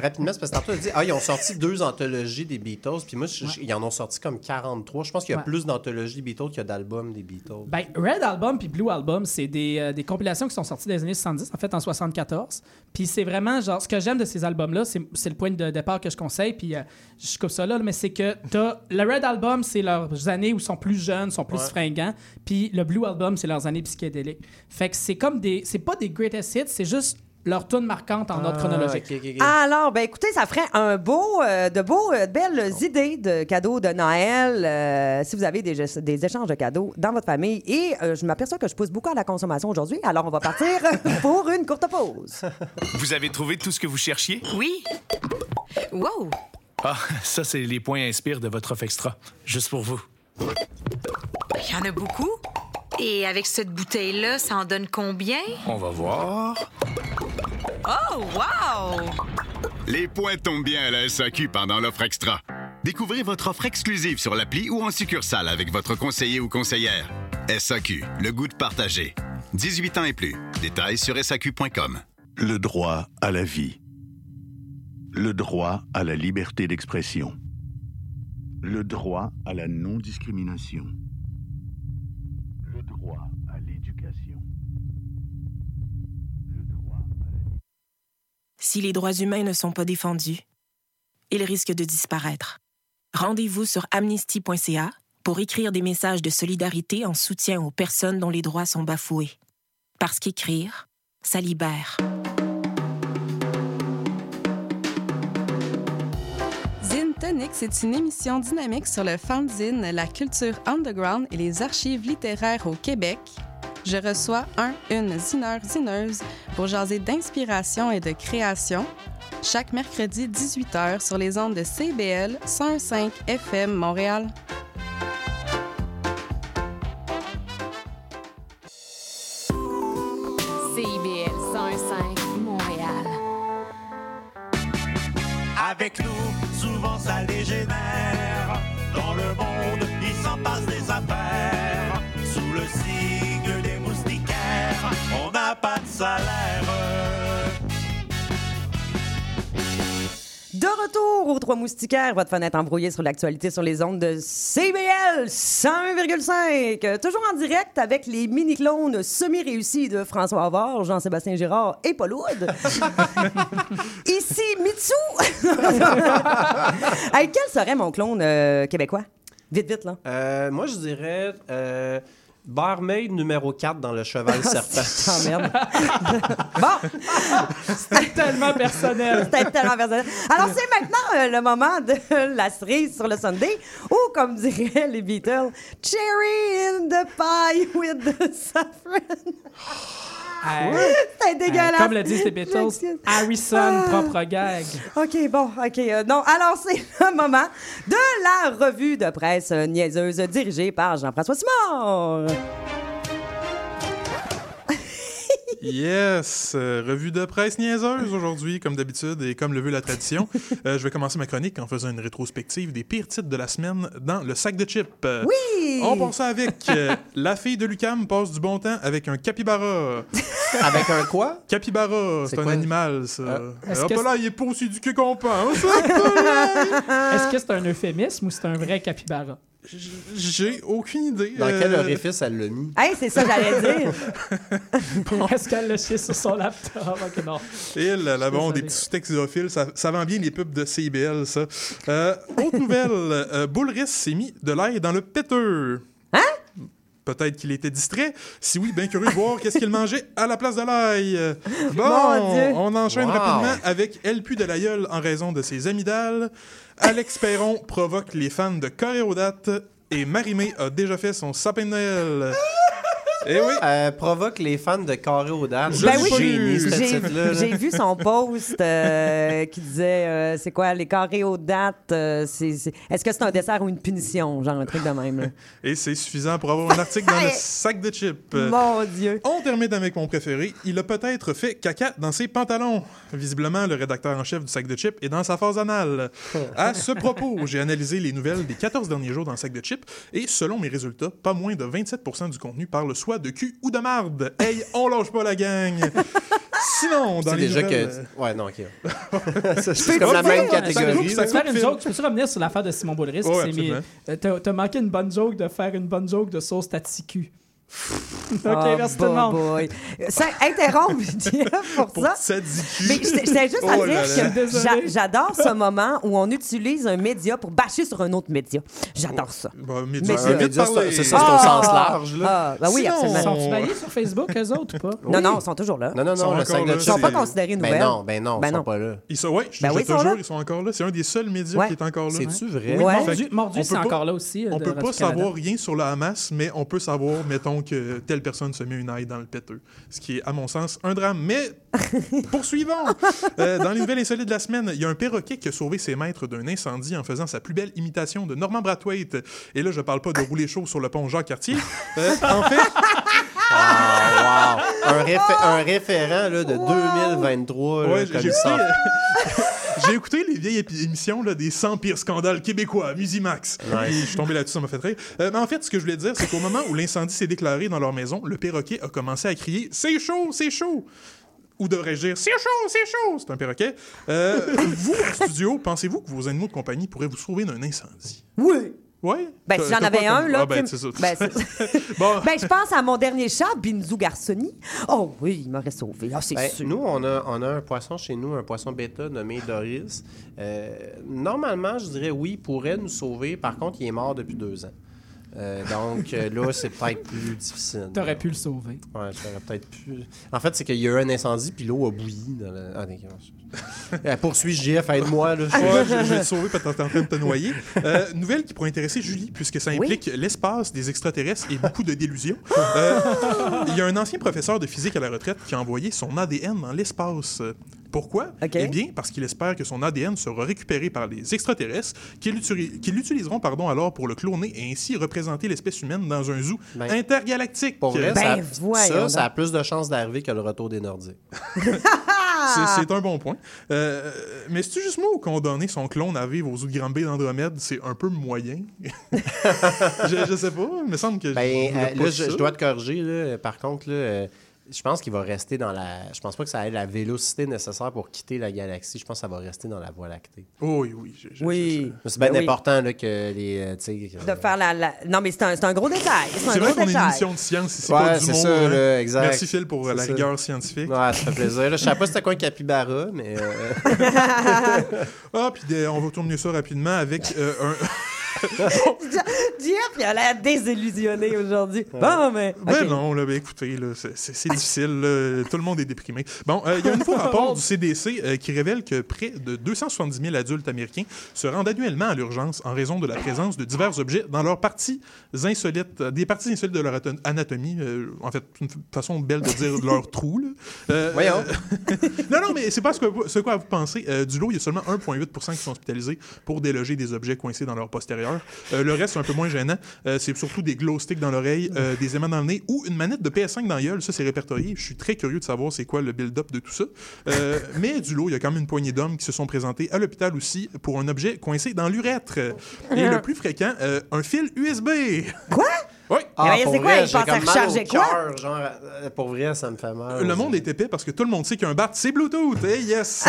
Rapidement, c'est parce que tantôt, on a dit, ils ont sorti 2 anthologies des Beatles, puis moi, ils en ont sorti comme 43. Je pense qu'il y a plus d'anthologies Beatles qu'il y a d'albums des Beatles. Ben, Red Album puis Blue Album, c'est des compilations qui sont sorties dans les années 70, en fait, en 74. Puis c'est vraiment, genre, ce que j'aime de ces albums-là, c'est le point de départ que je conseille, puis je coupe ça là, mais c'est que le Red Album, c'est leurs années où ils sont plus jeunes, sont plus fringants, puis le Blue Album, c'est leurs années psychédéliques. Fait que c'est comme c'est pas des greatest hits, c'est juste leur tourne marquante en ordre chronologique. Okay. Alors, ben écoutez, ça ferait un de belles idées de cadeaux de Noël. Si vous avez des échanges de cadeaux dans votre famille. Et je m'aperçois que je pousse beaucoup à la consommation aujourd'hui. Alors, on va partir pour une courte pause. Vous avez trouvé tout ce que vous cherchiez? Oui. Wow! Ah, ça, c'est les points inspire de votre offre extra. Juste pour vous. Il y en a beaucoup? Et avec cette bouteille-là, ça en donne combien? On va voir. Oh, wow! Les points tombent bien à la SAQ pendant l'offre extra. Découvrez votre offre exclusive sur l'appli ou en succursale avec votre conseiller ou conseillère. SAQ, le goût de partager. 18 ans et plus. Détails sur SAQ.com. Le droit à la vie. Le droit à la liberté d'expression. Le droit à la non-discrimination. Si les droits humains ne sont pas défendus, ils risquent de disparaître. Rendez-vous sur amnesty.ca pour écrire des messages de solidarité en soutien aux personnes dont les droits sont bafoués. Parce qu'écrire, ça libère. 'Zine Tonic, c'est une émission dynamique sur le fanzine, la culture underground et les archives littéraires au Québec. Je reçois une zineur-zineuse pour jaser d'inspiration et de création chaque mercredi 18h sur les ondes de CIBL 101,5 FM Montréal. CIBL 101,5 Montréal. Avec nous, souvent ça les génère. Dans le monde, il s'en passe des affaires. Sous le signe des moustiquaires, on n'a pas de salaire. De retour aux 3 moustiquaires, votre fenêtre embrouillée sur l'actualité sur les ondes de CBL 101,5. Toujours en direct avec les mini-clones semi-réussis de François Havard, Jean-Sébastien Girard et Paul Wood. Ici, Mitsou! Hey, quel serait mon clone québécois? Vite, là. Moi, je dirais... Barmaid numéro 4 dans Le Cheval Serpent. Oh, merde. Bon! C'était tellement personnel. Alors, c'est maintenant le moment de la cerise sur le Sunday, ou, comme diraient les Beatles, « Cherry in the pie with the saffron ». C'était dégueulasse. Comme le disent les Beatles, Harrison, propre gag. OK. Non, alors c'est le moment de la revue de presse niaiseuse dirigée par Jean-François Simard. Yes! Revue de presse niaiseuse aujourd'hui, comme d'habitude et comme le veut la tradition. Je vais commencer ma chronique en faisant une rétrospective des pires titres de la semaine dans le sac de chips. Oui! On pense avec la fille de l'UQAM passe du bon temps avec un capybara. Avec un quoi? Capybara, c'est un animal, ça. Hop là, il est pas aussi éduqué qu'on pense. Est-ce que c'est un euphémisme ou c'est un vrai capybara? J'ai aucune idée. Dans quel orifice elle l'a mis? Hey, c'est ça que j'allais dire! Bon. Est-ce qu'elle l'a chié sur son laptop? Okay, non. Et là, bon, des petits sous-textes isophiles, ça vend bien les pubs de CIBL, ça. Autre nouvelle, Boulris s'est mis de l'ail dans le péteur. Hein? Peut-être qu'il était distrait. Si oui, bien curieux de voir qu'est-ce qu'il mangeait à la place de l'ail. Bon, on enchaîne rapidement avec Elle pue de la gueule en raison de ses amygdales. Alex Perron provoque les fans de Coréodate et Marie-Mé a déjà fait son sapin de Noël. Eh oui. Provoque les fans de Coréodate. Ben oui, j'ai vu son post qui disait c'est quoi les Coréodates est-ce que c'est un dessert ou une punition, genre un truc de même. Là. Et c'est suffisant pour avoir un article dans le sac de chips. Mon Dieu. On termine avec mon préféré. Il a peut-être fait caca dans ses pantalons. Visiblement, le rédacteur en chef du sac de chips est dans sa phase anale. À ce propos, j'ai analysé les nouvelles des 14 derniers jours dans le sac de chips et selon mes résultats, pas moins de 27% du contenu parle soit de cul ou de marde. Hey, on lâche pas la gang! Sinon, dans les nouvelles... Ouais, non, OK. c'est comme la même catégorie. Tu peux faire une joke, tu peux revenir sur l'affaire de Simon Boulris. T'as manqué une bonne joke de faire une bonne joke de sauce taticu. OK, merci tout le monde. Ça interrompt pour ça. Mais c'est juste à dire que j'adore ce moment où on utilise un média pour bâcher sur un autre média. J'adore ça. Média, c'est ça, c'est au sens large. Ah, ben oui, absolument. Sont-ils baillés sur Facebook, eux autres, ou pas? Non, non, ils sont toujours là. Ils sont pas considérés nouvelles. Ben non, ils sont pas là. Ils sont, ouais, je te jure, ils sont encore là. C'est un des seuls médias qui est encore là. C'est-tu vrai? Mordu, c'est encore là aussi. On peut pas savoir rien sur le Hamas, mais on peut savoir, mettons, que telle personne se met une aille dans le péteux. Ce qui est, à mon sens, un drame. Mais poursuivons! Dans les nouvelles insolites de la semaine, il y a un perroquet qui a sauvé ses maîtres d'un incendie en faisant sa plus belle imitation de Norman Brathwaite. Et là, je parle pas de rouler chaud sur le pont Jacques-Cartier. En fait... wow. Un référent là, de 2023. Ouais, là, j'ai écouté les vieilles émissions là, des 100 pires scandales québécois, Musimax. Nice. Je suis tombé là-dessus, ça m'a fait rire. Mais en fait, ce que je voulais dire, c'est qu'au moment où l'incendie s'est déclaré dans leur maison, le perroquet a commencé à crier « C'est chaud, c'est chaud !» Ou devrais-je dire « C'est chaud, c'est chaud !» C'est un perroquet. Vous, en studio, pensez-vous que vos animaux de compagnie pourraient vous sauver d'un incendie? Oui! Ouais? Ben, si j'en avais un, là... Ah, ben, c'est ça. Bon. Ben, je pense à mon dernier chat, Binzou Garçoni. Oh oui, il m'aurait sauvé. Ah, c'est sûr. Nous, on a un poisson chez nous, un poisson bêta nommé Doris. Normalement, je dirais oui, il pourrait nous sauver. Par contre, il est mort depuis 2 ans. Donc là, c'est peut-être plus difficile. T'aurais pu le sauver. Ouais, j'aurais peut-être pu. En fait, c'est qu'il y a eu un incendie, puis l'eau a bouilli. Dans le... Ah, d'accord. Poursuis, JF, aide-moi. Là, je vais te sauver, parce que t'es en train de te noyer. Nouvelle qui pourrait intéresser Julie, puisque ça implique l'espace, des extraterrestres et beaucoup de délusions. Il y a un ancien professeur de physique à la retraite qui a envoyé son ADN dans l'espace. Pourquoi? Okay. Eh bien, parce qu'il espère que son ADN sera récupéré par les extraterrestres qui l'utiliseront alors pour le cloner et ainsi représenter l'espèce humaine dans un zoo intergalactique. Pour vrai, ça a plus de chances d'arriver que le retour des Nordiques. C'est un bon point. Mais c'est-tu juste moi ou condamner son clone à vivre au zoo de Granby d'Andromède, c'est un peu moyen? Je sais pas, il me semble que... je dois te corriger, là, par contre... Je pense qu'il va rester dans la... Je pense pas que ça ait la vélocité nécessaire pour quitter la galaxie. Je pense que ça va rester dans la Voie lactée. Oui. Oui. C'est bien important là, que les... De faire la... Non, mais c'est un gros détail. C'est vrai qu'on est une émission de science ici, pas du monde. Ça, là, exact. Merci, Phil, pour la rigueur scientifique. Ouais, ça fait plaisir. Je sais pas si c'était quoi un capybara, mais... Puis on va tourner ça rapidement avec un... Jeff, il a l'air désillusionné aujourd'hui. Bon, mais. Ben non, là, écoutez, là, c'est difficile. Là, tout le monde est déprimé. Bon, il y a un nouveau rapport du CDC qui révèle que près de 270 000 adultes américains se rendent annuellement à l'urgence en raison de la présence de divers objets dans leurs parties insolites, des parties insolites de leur anatomie. En fait, une façon belle de dire leur trou. Là. Voyons. Non, mais c'est pas ce quoi vous pensez. Du lot, il y a seulement 1,8% qui sont hospitalisés pour déloger des objets coincés dans leur postérieur. Le reste, c'est un peu moins gênant. C'est surtout des glow sticks dans l'oreille, des aimants dans le nez ou une manette de PS5 dans la gueule. Ça, c'est répertorié. Je suis très curieux de savoir c'est quoi le build-up de tout ça. Mais du lot, il y a quand même une poignée d'hommes qui se sont présentés à l'hôpital aussi pour un objet coincé dans l'urètre. Et le plus fréquent, un fil USB. Quoi? Oui. Ah, mais c'est quoi? Vrai, il pense à recharger quoi? Cœur, genre, pour vrai, ça me fait mal. Le monde est épais parce que tout le monde sait qu'un BART, c'est Bluetooth. Hey, yes!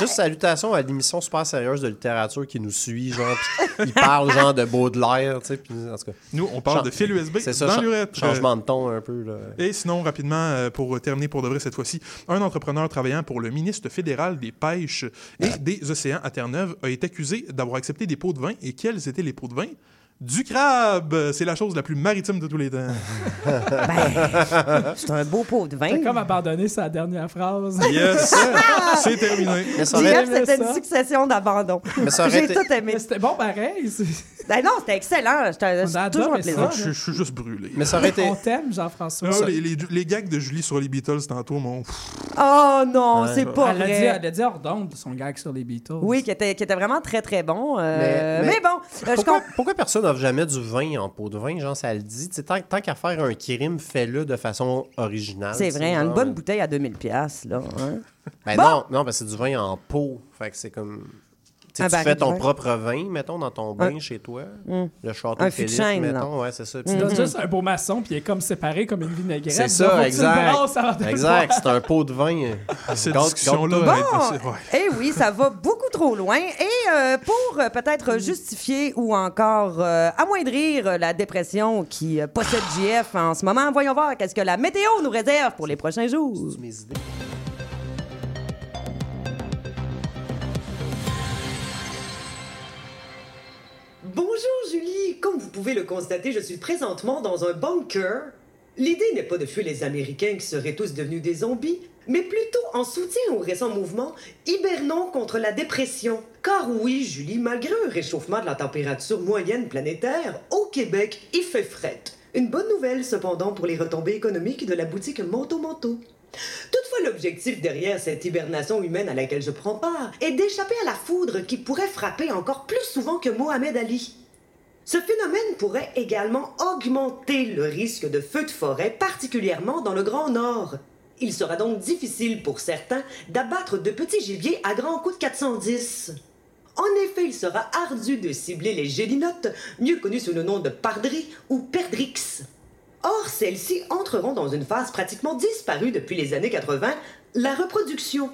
Juste salutation à l'émission super sérieuse de littérature qui nous suit, genre, il parle genre de Baudelaire, tu sais, puis en tout cas. Nous, on parle de fil USB dans l'urètre. Changement de ton un peu, là. Et sinon, rapidement, pour terminer pour de vrai cette fois-ci, un entrepreneur travaillant pour le ministre fédéral des Pêches et des Océans à Terre-Neuve a été accusé d'avoir accepté des pots de vin. Et quels étaient les pots de vin? Du crabe! C'est la chose la plus maritime de tous les temps. C'est un beau pot de vin. T'as comme abandonné sa dernière phrase. Yes! C'est terminé. C'était une succession d'abandons. J'ai tout aimé. Mais c'était bon pareil. C'était excellent. C'est toujours un plaisir. Je suis juste brûlé. Mais ça aurait été... On t'aime, Jean-François. Les gags de Julie sur les Beatles tantôt, mon... Oh non, c'est pas vrai. Elle a dit hors d'onde, son gag sur les Beatles. Oui, qui était vraiment très, très bon. Mais bon... Pourquoi personne jamais du vin en pot de vin, genre ça le dit. Tant qu'à faire un crime, fais-le de façon originale. C'est vrai, genre, une bonne bouteille à 2000$, là. Hein? Ben non, parce que c'est du vin en pot. Fait que c'est comme... Tu fais ton propre vin, mettons, dans ton bain chez toi. Le château Félix, mettons. Ouais, c'est ça. Tu donnes juste un beau maçon, puis il est comme séparé comme une vinaigrette. C'est ça, exact. Exact, c'est un pot de vin. Cette discussion-là va être possible. Eh oui, ça va beaucoup trop loin. Et pour peut-être justifier ou encore amoindrir la dépression qui possède JF en ce moment, voyons voir qu'est-ce que la météo nous réserve pour les prochains jours. C'est mes idées. Bonjour Julie, comme vous pouvez le constater, je suis présentement dans un bunker. L'idée n'est pas de fuir les Américains qui seraient tous devenus des zombies, mais plutôt en soutien au récent mouvement « Hibernons contre la dépression ». Car oui, Julie, malgré un réchauffement de la température moyenne planétaire, au Québec, il fait fret. Une bonne nouvelle, cependant, pour les retombées économiques de la boutique Manteau-Manteau. Toutefois, l'objectif derrière cette hibernation humaine à laquelle je prends part est d'échapper à la foudre qui pourrait frapper encore plus souvent que Mohamed Ali. Ce phénomène pourrait également augmenter le risque de feux de forêt, particulièrement dans le Grand Nord. Il sera donc difficile pour certains d'abattre de petits gibiers à grands coups de 410. En effet, il sera ardu de cibler les gélinottes, mieux connues sous le nom de pardrix ou perdrix. Or, celles-ci entreront dans une phase pratiquement disparue depuis les années 80, la reproduction.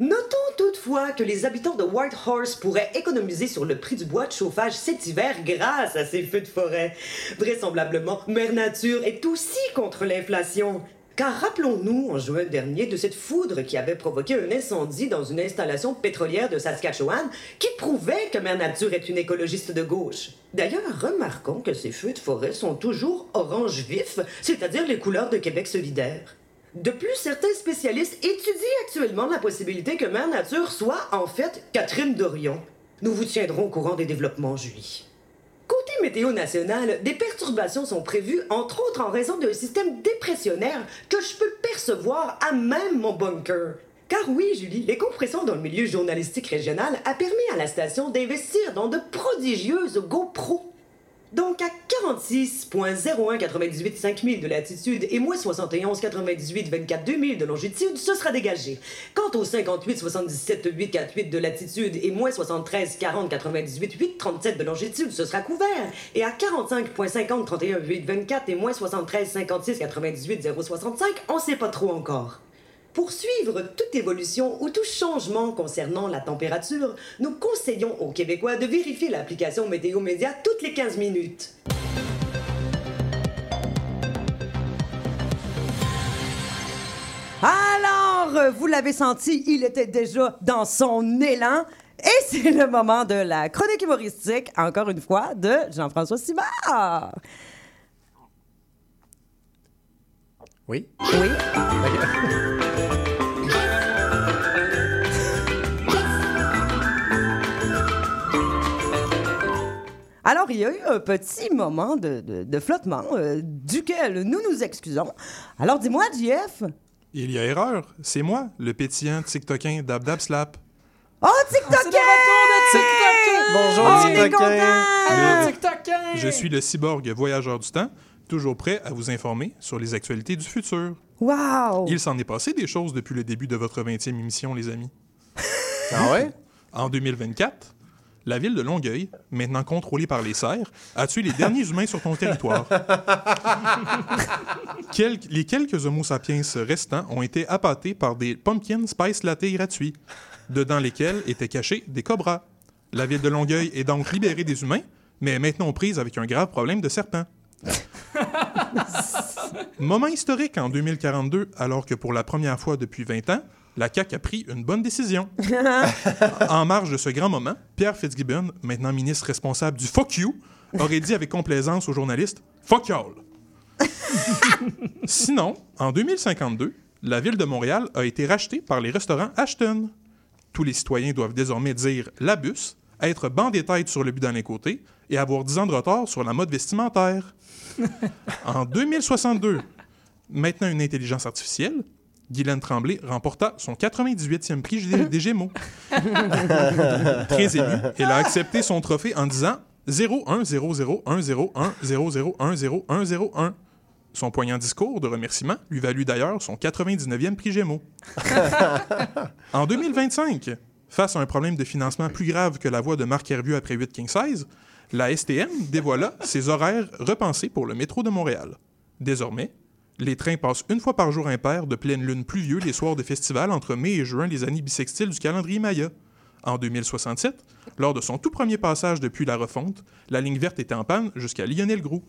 Notons toutefois que les habitants de Whitehorse pourraient économiser sur le prix du bois de chauffage cet hiver grâce à ces feux de forêt. Vraisemblablement, Mère Nature est aussi contre l'inflation. Car rappelons-nous, en juin dernier, de cette foudre qui avait provoqué un incendie dans une installation pétrolière de Saskatchewan qui prouvait que Mère Nature est une écologiste de gauche. D'ailleurs, remarquons que ces feux de forêt sont toujours orange vif, c'est-à-dire les couleurs de Québec solidaire. De plus, certains spécialistes étudient actuellement la possibilité que Mère Nature soit, en fait, Catherine Dorion. Nous vous tiendrons au courant des développements, Julie. Côté météo nationale, des perturbations sont prévues, entre autres en raison d'un système dépressionnaire que je peux percevoir à même mon bunker. Car oui, Julie, les compressions dans le milieu journalistique régional a permis à la station d'investir dans de prodigieuses GoPros. Donc, à 46,0198 5000 de latitude et moins 71,98 24 2000 de longitude, ce sera dégagé. Quant aux 58,77 848 de latitude et moins 73,40 98 837 de longitude, ce sera couvert. Et à 45,50 31 824 et moins 73,56 98 065, on sait pas trop encore. Pour suivre toute évolution ou tout changement concernant la température, nous conseillons aux Québécois de vérifier l'application Météo Média toutes les 15 minutes. Alors, vous l'avez senti, il était déjà dans son élan. Et c'est le moment de la chronique humoristique, encore une fois, de Jean-François Simard. Oui? Oui. Alors, il y a eu un petit moment de flottement duquel nous nous excusons. Alors, dis-moi, JF. Il y a erreur. C'est moi, le pétillant tiktokin d'Abdab Slap. Oh, tiktokin! C'est le retour de tiktokin! Bonjour, oh, tiktokin! Tiktokin! Je suis le cyborg voyageur du temps, toujours prêt à vous informer sur les actualités du futur. Wow! Il s'en est passé des choses depuis le début de votre 20e émission, les amis. Ah ouais? En 2024... la ville de Longueuil, maintenant contrôlée par les serfs, a tué les derniers humains sur ton territoire. Les quelques homo sapiens restants ont été appâtés par des pumpkin spice latte gratuits, dedans lesquels étaient cachés des cobras. La ville de Longueuil est donc libérée des humains, mais est maintenant prise avec un grave problème de serpents. Moment historique en 2042, alors que pour la première fois depuis 20 ans, la CAQ a pris une bonne décision. En marge de ce grand moment, Pierre Fitzgibbon, maintenant ministre responsable du « Fuck you », aurait dit avec complaisance aux journalistes « Fuck y'all ». Sinon, en 2052, la ville de Montréal a été rachetée par les restaurants Ashton. Tous les citoyens doivent désormais dire « la bus », être bandé tête sur le but d'un côté et avoir 10 ans de retard sur la mode vestimentaire. En 2062, maintenant une intelligence artificielle, Guylaine Tremblay remporta son 98e prix des Gémeaux. Très émue, elle a accepté son trophée en disant 0100101010010100101. Son poignant discours de remerciement lui valut d'ailleurs son 99e prix Gémeaux. En 2025, Face à un problème de financement plus grave que la voix de Marc Hervieux après 8 King Size, la STM dévoila ses horaires repensés pour le métro de Montréal. Désormais, les trains passent une fois par jour impair de pleine lune pluvieux les soirs de festivals entre mai et juin des années bissextiles du calendrier Maya. En 2067, lors de son tout premier passage depuis la refonte, la ligne verte était en panne jusqu'à Lionel-Groulx.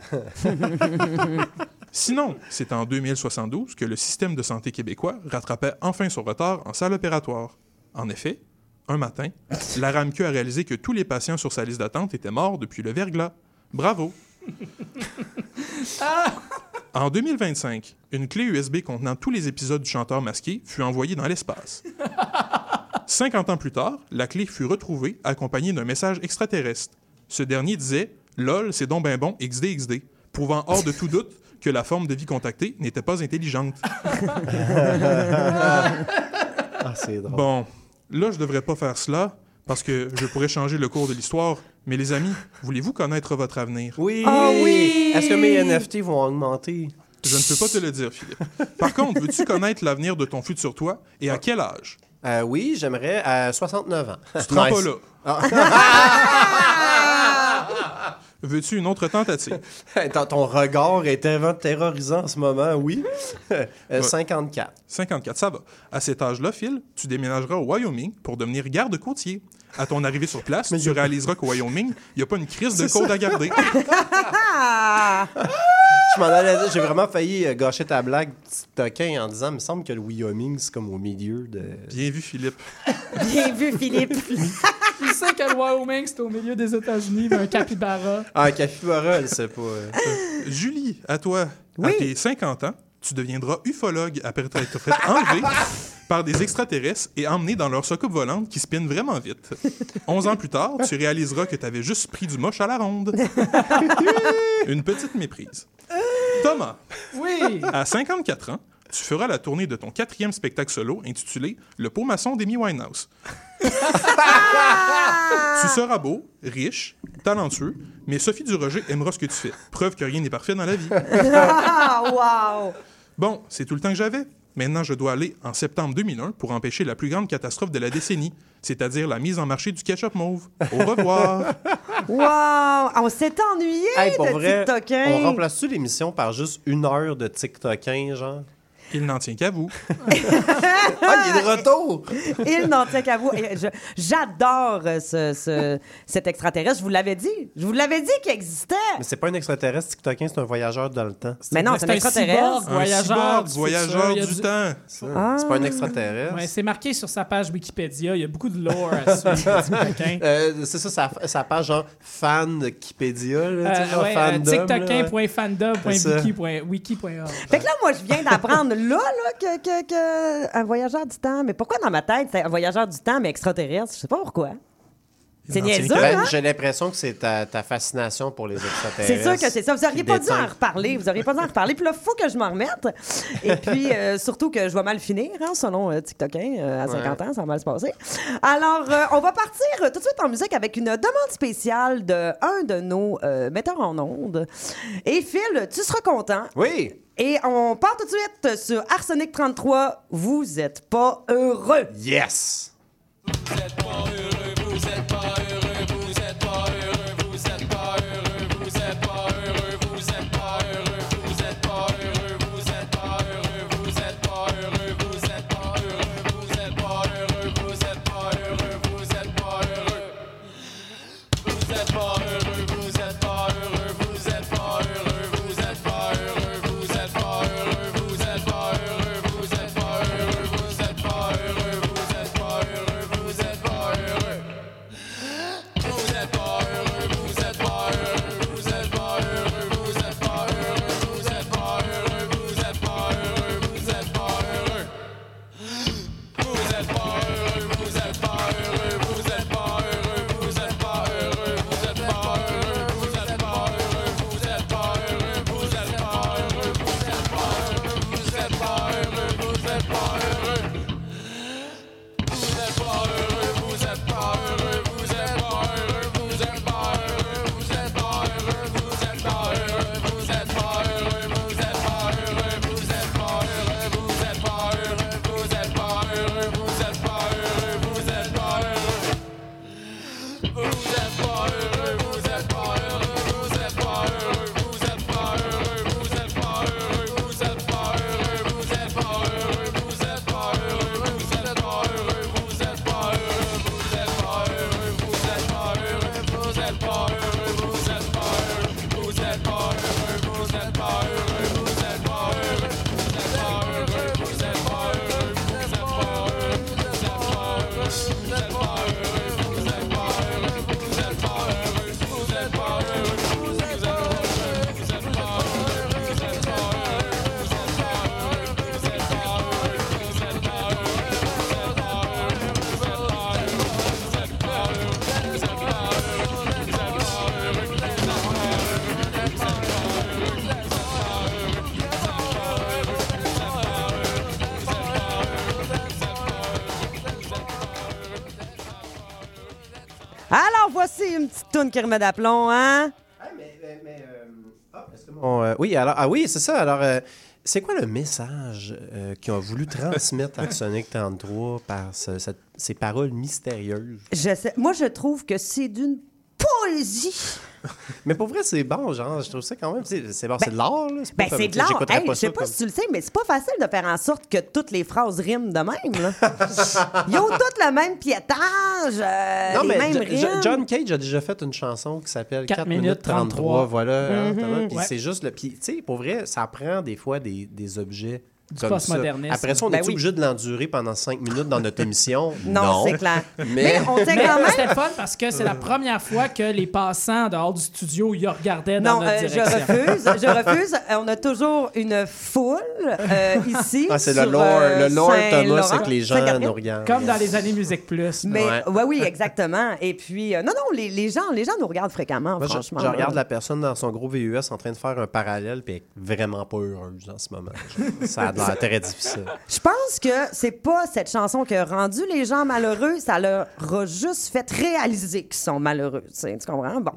Sinon, c'est en 2072 que le système de santé québécois rattrapait enfin son retard en salle opératoire. En effet, un matin, la RAMQ a réalisé que tous les patients sur sa liste d'attente étaient morts depuis le verglas. Bravo! Ah! En 2025, une clé USB contenant tous les épisodes du chanteur masqué fut envoyée dans l'espace. 50 ans plus tard, la clé fut retrouvée accompagnée d'un message extraterrestre. Ce dernier disait « Lol, c'est donc ben bon, XDXD », prouvant hors de tout doute que la forme de vie contactée n'était pas intelligente. Ah, c'est drôle. Bon, là, je devrais pas faire cela, parce que je pourrais changer le cours de l'histoire. Mais les amis, voulez-vous connaître votre avenir? Oui! Ah oui! Est-ce que mes NFT vont augmenter? Je ne peux pas te le dire, Philippe. Par contre, veux-tu connaître l'avenir de ton futur toi et à quel âge? Oui, j'aimerais à 69 ans. Tu te rends pas là. Ah. Veux-tu une autre tentative? Ton regard est terrorisant en ce moment, oui. 54. 54, ça va. À cet âge-là, Phil, tu déménageras au Wyoming pour devenir garde-côtier. À ton arrivée sur place, tu réaliseras qu'au Wyoming, il n'y a pas une crise de côte à garder. Je m'en allais dire, j'ai vraiment failli gâcher ta blague, petit toquin, en disant, il me semble que le Wyoming, c'est comme au milieu de... Bien vu, Philippe. Bien vu, Philippe. Il sait que le Wyoming, c'est au milieu des États-Unis, mais un capybara. Ah, un capybara, elle sait pas. Julie, à toi, à tes 50 ans, tu deviendras ufologue après t'être fait enlever par des extraterrestres et emmené dans leur soucoupe volante qui spinne vraiment vite. 11 ans plus tard, tu réaliseras que t'avais juste pris du moche à la ronde. Une petite méprise. Thomas, oui. À 54 ans, tu feras la tournée de ton 4e spectacle solo intitulé « Le pot maçon d'Amy Winehouse ». Tu seras beau, riche, talentueux, mais Sophie Durocher aimera ce que tu fais. Preuve que rien n'est parfait dans la vie. Wow. Bon, c'est tout le temps que j'avais. Maintenant, je dois aller en septembre 2001 pour empêcher la plus grande catastrophe de la décennie, c'est-à-dire la mise en marché du ketchup mauve. Au revoir! Wow! On s'est ennuyé de TikTokin! On remplace-tu l'émission par juste une heure de TikTokin, genre? Il n'en tient qu'à vous. Ah, il est de retour! Il n'en tient qu'à vous. J'adore cet extraterrestre. Je vous l'avais dit. Je vous l'avais dit qu'il existait. Mais c'est pas un extraterrestre, TikTokin, c'est un voyageur dans le temps. Mais non, c'est un extraterrestre. Un cyborg, voyageur du temps. C'est pas un extraterrestre. Ouais, c'est marqué sur sa page Wikipédia. Il y a beaucoup de lore à suivre. C'est ça, sa page genre fan-Wikipédia. TikTokin.fandom.wiki.org. Fait que là, moi, je viens d'apprendre que un voyageur du temps. Mais pourquoi dans ma tête, c'est un voyageur du temps, mais extraterrestre? Je sais pas pourquoi. C'est niaiseux, hein? J'ai l'impression que c'est ta fascination pour les extraterrestres. C'est sûr que c'est ça. Vous auriez pas dû en reparler. Puis là, il faut que je m'en remette. Et puis, surtout que je vais mal finir, hein, selon TikTokin. À 50 ans, ça va mal se passer. Alors, on va partir tout de suite en musique avec une demande spéciale d'un de nos metteurs en ondes. Et Phil, tu seras content. Oui! Et on part tout de suite sur Arsenic 33. Vous êtes pas heureux. Yes! Vous êtes pas heureux, vous êtes pas heureux, vous êtes pas heureux, vous êtes pas heureux, vous êtes pas heureux, vous êtes pas heureux, vous êtes pas heureux, vous êtes pas heureux, vous êtes pas heureux, vous êtes pas heureux, vous êtes pas heureux, vous êtes pas heureux, vous êtes pas heureux, vous êtes pas heureux, vous êtes pas heureux, vous êtes pas heureux, vous êtes pas heureux, vous êtes pas heureux, vous êtes pas heureux, vous êtes pas heureux, vous êtes pas heureux, vous êtes pas heureux, vous êtes pas heureux. c'est une petite toune qui remet d'aplomb, hein? Ah, oui, c'est ça. Alors, c'est quoi le message qu'ils ont voulu transmettre à Sonic 33 par ces paroles mystérieuses? Moi, je trouve que c'est d'une poésie. Mais pour vrai, c'est bon, genre, je trouve ça quand même. C'est bon, c'est de l'art, là. C'est pas de l'art. Hey, je sais pas si tu le sais, mais c'est pas facile de faire en sorte que toutes les phrases riment de même, là. Ils ont toutes le même piétage, non, les mêmes rimes. John Cage a déjà fait une chanson qui s'appelle 4 minutes 33. Voilà. Puis c'est juste le. Puis, tu sais, pour vrai, ça prend des fois des objets. Du post-modernisme. Après ça, on est obligé de l'endurer pendant 5 minutes dans notre émission. Non, c'est clair. Mais on tient quand même. C'était fun parce que c'est la première fois que les passants dehors du studio y regardaient dans notre direction. Je refuse. On a toujours une foule ici. Ah, c'est le lore Thomas, c'est que les gens nous regardent. Comme dans les années Musique Plus. Mais oui, exactement. Et puis, les gens nous regardent fréquemment, franchement. Je regarde la personne dans son gros VUS en train de faire un parallèle, puis elle est vraiment pas heureuse en ce moment. Ça a très difficile. Je pense que c'est pas cette chanson qui a rendu les gens malheureux, ça leur a juste fait réaliser qu'ils sont malheureux. Tu comprends? Bon.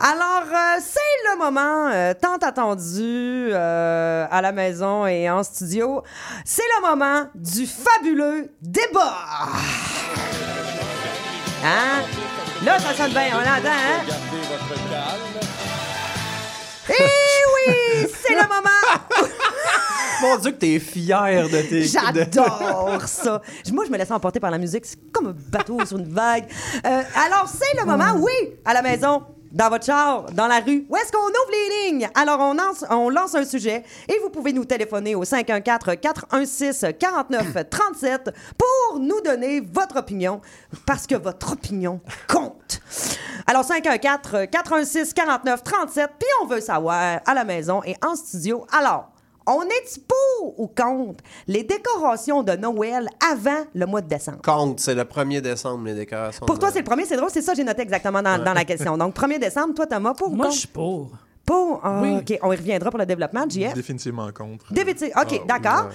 Alors, c'est le moment tant attendu à la maison et en studio. C'est le moment du fabuleux débat. Hein? Là, ça sonne bien, on l'entend, hein? Gardez votre calme. Eh oui! C'est le moment... Mon Dieu, que t'es fière de tes... J'adore ça! Moi, je me laisse emporter par la musique. C'est comme un bateau sur une vague. Alors, c'est le moment, oui, à la maison, dans votre char, dans la rue. Où est-ce qu'on ouvre les lignes? Alors, on lance un sujet et vous pouvez nous téléphoner au 514-416-4937 pour nous donner votre opinion, parce que votre opinion compte. Alors, 514-416-4937, puis on veut savoir à la maison et en studio. Alors... on est-tu pour ou contre les décorations de Noël avant le mois de décembre? Contre, c'est le 1er décembre, les décorations. Pour toi, c'est le 1er, c'est drôle, c'est ça que j'ai noté exactement dans la question. Donc, 1er décembre, toi, Thomas, pour ou contre? Moi, je suis pour. Pour? Oui. OK, on y reviendra pour le développement, JF. Définitivement contre. Définitivement. OK, d'accord.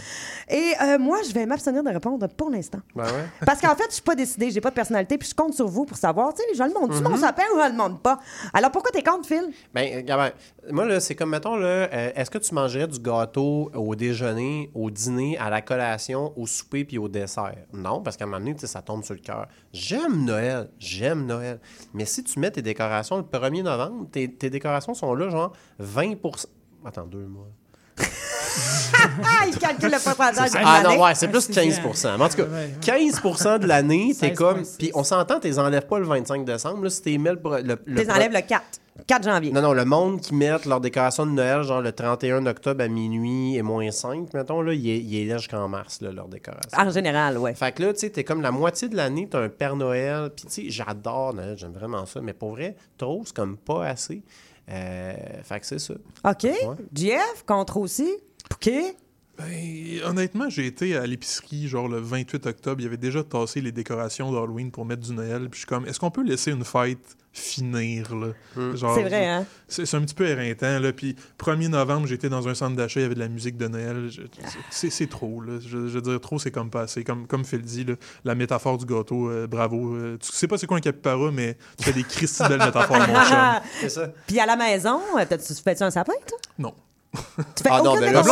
Oui, ouais. Et moi, je vais m'abstenir de répondre pour l'instant. Ben ouais. Parce qu'en fait, je suis pas décidée, j'ai pas de personnalité, puis je compte sur vous pour savoir, tu sais, je le montre. Tu m'en s'appelle ou je le montre pas? Alors, pourquoi t'es contre, Phil? Ben, moi, là, c'est comme, mettons, là, est-ce que tu mangerais du gâteau au déjeuner, au dîner, à la collation, au souper, puis au dessert? Non, parce qu'à un moment donné, tu sais, ça tombe sur le cœur. J'aime Noël. Mais si tu mets tes décorations le 1er novembre, tes décorations sont là, genre, 20%. Attends, 2 mois. Il calcule le pourcentage de l'année. Ah non, ouais, c'est plus 15%. Mais en tout cas, 15% de l'année, t'es comme... Puis on s'entend, t'es enlèves pas le 25 décembre. Là, si t'es mis t'es enlèves le 4 janvier. Non, le monde qui met leur décoration de Noël, genre le 31 octobre à minuit et moins 5, mettons, là, il est là jusqu'en mars, là, leur décoration. En général, ouais. Fait que là, tu sais, t'es comme la moitié de l'année, t'as un Père Noël. Puis tu sais, j'adore Noël, j'aime vraiment ça. Mais pour vrai, trop, c'est comme pas assez. Fait que c'est ça. OK. JF, contre aussi. OK. Ben, honnêtement, j'ai été à l'épicerie, genre le 28 octobre. Il y avait déjà tassé les décorations d'Halloween pour mettre du Noël. Puis je suis comme, est-ce qu'on peut laisser une fête finir, là? Genre, c'est vrai, hein? C'est un petit peu éreintant, là. Puis 1er novembre, j'étais dans un centre d'achat, il y avait de la musique de Noël. C'est trop, là. Je veux dire, trop, c'est comme pas assez. Comme Phil dit, là, la métaphore du gâteau, bravo. Tu sais pas c'est quoi un capybara, mais tu fais des cristilles belles métaphores, mon chum. C'est ça. Puis à la maison, tu fais-tu un sapin, toi? Non. Ah non, ben là,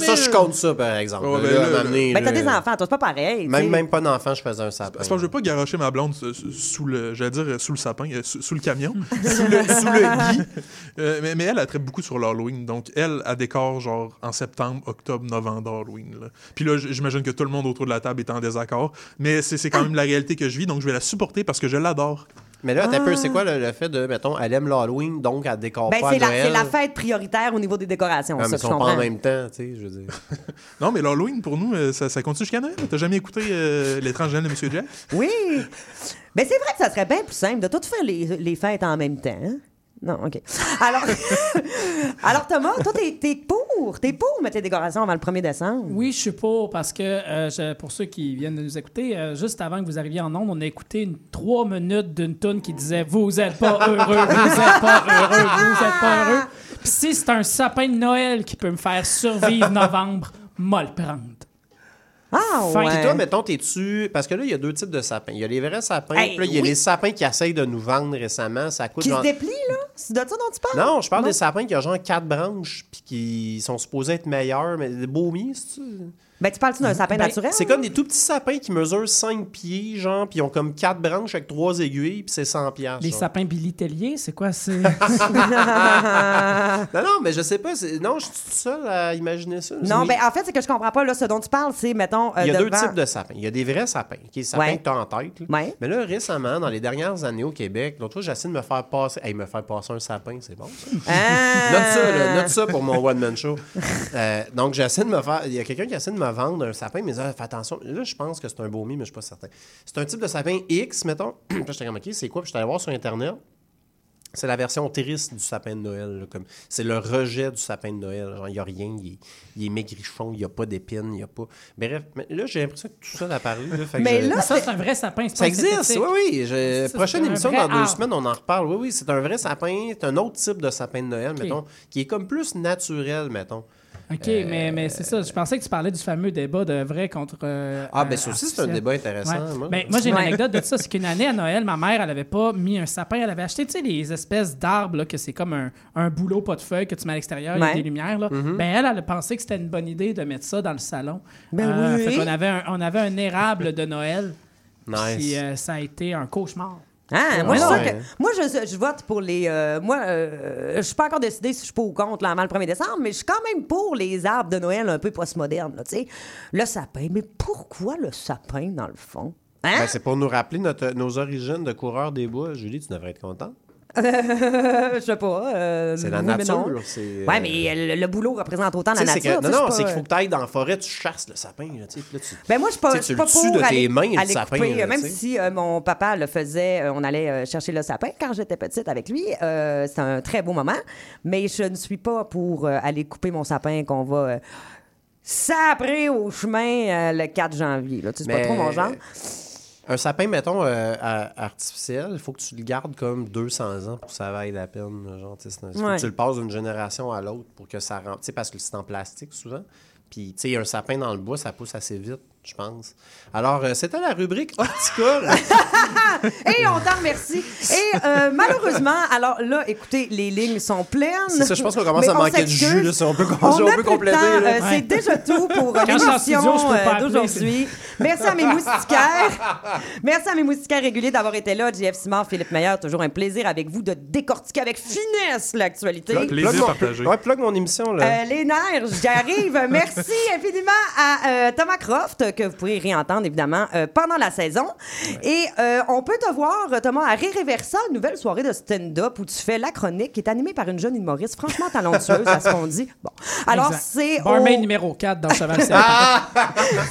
ça, je compte ça, par exemple. Oh, ben t'as des enfants, toi, c'est pas pareil. Même pas d'enfant, je faisais un sapin. Parce que je veux pas garocher ma blonde sous le sapin, sous le camion, sous le gui. Mais elle traite beaucoup sur l'Halloween. Donc, elle décore, genre, en septembre, octobre, novembre, Halloween. Là. Puis là, j'imagine que tout le monde autour de la table est en désaccord. Mais c'est quand même la réalité que je vis, donc je vais la supporter parce que je l'adore. Mais là, t'as peu, c'est quoi le fait de, mettons, elle aime l'Halloween, donc elle décore pas Noël? C'est la fête prioritaire au niveau des décorations. Mais ils sont pas en même temps, tu sais, je veux dire. Non, mais l'Halloween, pour nous, ça continue jusqu'à Noël. T'as jamais écouté L'étrange Noël de Monsieur Jack? Oui! Mais c'est vrai que ça serait bien plus simple de tout faire les fêtes en même temps. Hein? Non, OK. Alors Thomas, toi, t'es pour mettre les décorations avant le 1er décembre? Oui, je suis pour, parce que, pour ceux qui viennent de nous écouter, juste avant que vous arriviez en onde, on a écouté 3 minutes d'une toune qui disait « Vous êtes pas heureux. » Puis si c'est un sapin de Noël qui peut me faire survivre novembre, moi le prendre. Ah, ouais. Puis toi, mettons, t'es-tu... Parce que là, il y a deux types de sapins. Il y a les vrais sapins, hey, puis là, il y a les sapins qui essayent de nous vendre récemment. Ça coûte qui genre... se déplient, là? C'est de ça dont tu parles? Non, je parle des sapins qui ont genre 4 branches, puis qui sont supposés être meilleurs, mais des baumiers, c'est-tu... Ben, tu parles-tu d'un sapin naturel? C'est comme des tout petits sapins qui mesurent 5 pieds, genre, puis ils ont comme 4 branches avec 3 aiguilles, puis c'est 100 piastres. Les sapins Billy Tellier, c'est quoi? C'est... non, mais je sais pas. C'est... Non, je suis toute seule à imaginer ça. Non, ben en fait, c'est que je comprends pas. Là, ce dont tu parles, c'est, mettons... il y a deux types de sapins. Il y a des vrais sapins, qui est sapins que t'as en tête. Là. Ouais. Mais là, récemment, dans les dernières années au Québec, l'autre fois, j'ai essayé de me faire passer... Hey, me faire passer un sapin, c'est bon, ça? Note ça pour mon one-man show. Donc, j'essaie de me faire... Il y a quelqu'un qui essaie de me vendre un sapin, mais fais attention. Là, je pense que c'est un baumier, mais je suis pas certain. C'est un type de sapin X, mettons. Puis j'étais comme, OK, c'est quoi? Puis j'étais allé voir sur Internet. C'est la version triste du sapin de Noël. Là, comme, c'est le rejet du sapin de Noël. Genre, il n'y a rien, il est maigrichon, il n'y a pas d'épines, il n'y a pas... Bref, mais là, j'ai l'impression que tout ça a paru. Mais là, ça, c'est un vrai sapin. Ça existe, oui. Prochaine émission, dans 2 semaines, on en reparle. Oui, c'est un vrai sapin. C'est un autre type de sapin de Noël, mettons, qui est comme plus naturel, mettons. OK, mais c'est ça. Je pensais que tu parlais du fameux débat de vrai contre... ça aussi, c'est un débat intéressant. Ouais. Moi, j'ai une anecdote de ça. C'est qu'une année, à Noël, ma mère, elle n'avait pas mis un sapin. Elle avait acheté, tu sais, les espèces d'arbres, là, que c'est comme un boulot pas de feuille que tu mets à l'extérieur, il y a des lumières, là. Mm-hmm. Ben, elle a pensé que c'était une bonne idée de mettre ça dans le salon. Ben oui! Fait qu'on avait un érable de Noël. Nice. Puis ça a été un cauchemar. Ah, moi, je vote pour les... je suis pas encore décidée si je suis pour ou contre là, avant le 1er décembre, mais je suis quand même pour les arbres de Noël un peu postmodernes, là, tu sais. Le sapin, mais pourquoi le sapin, dans le fond? Hein? Ben, c'est pour nous rappeler nos origines de coureurs des bois. Julie, tu devrais être contente. Je sais pas. C'est la nature. Oui, mais le boulot représente autant la nature. C'est qu'il faut que tu ailles dans la forêt, tu chasses le sapin. Là, tu... Ben moi, je suis pas pour. Tu le tues de tes mains, le sapin. Couper, là, même si mon papa le faisait, on allait chercher le sapin quand j'étais petite avec lui. C'était un très beau moment. Mais je ne suis pas pour aller couper mon sapin qu'on va... saprer au chemin le 4 janvier. Là. C'est pas trop mon genre. Un sapin, mettons, artificiel, il faut que tu le gardes comme 200 ans pour que ça vaille la peine. Genre, faut que tu le passes d'une génération à l'autre pour que ça rentre. T'sais, parce que c'est en plastique souvent. Puis, tu sais, un sapin dans le bois, ça pousse assez vite, je pense. Alors, c'était la rubrique horticole. Et on t'en remercie. Et malheureusement, alors là, écoutez, les lignes sont pleines. C'est ça, je pense qu'on commence à manquer de jus. Là, si on peut, compléter. C'est déjà tout pour l'émission d'aujourd'hui. Merci à mes moustiquaires. Merci à mes moustiquaires réguliers d'avoir été là. JF Simard, Philippe Meilleur, toujours un plaisir avec vous de décortiquer avec finesse l'actualité. Un plaisir partagé. Ouais, plug mon émission, là. Les nerfs, j'y arrive. Merci infiniment à Thomas Croft, que vous pourrez réentendre, évidemment, pendant la saison. Ouais. Et on peut te voir, Thomas, à Ré-Réversa, une nouvelle soirée de stand-up où tu fais la chronique qui est animée par une jeune humoriste franchement talentueuse, à ce qu'on dit. Bon. Alors, c'est Barmaid numéro 4 dans Cheval Serpent.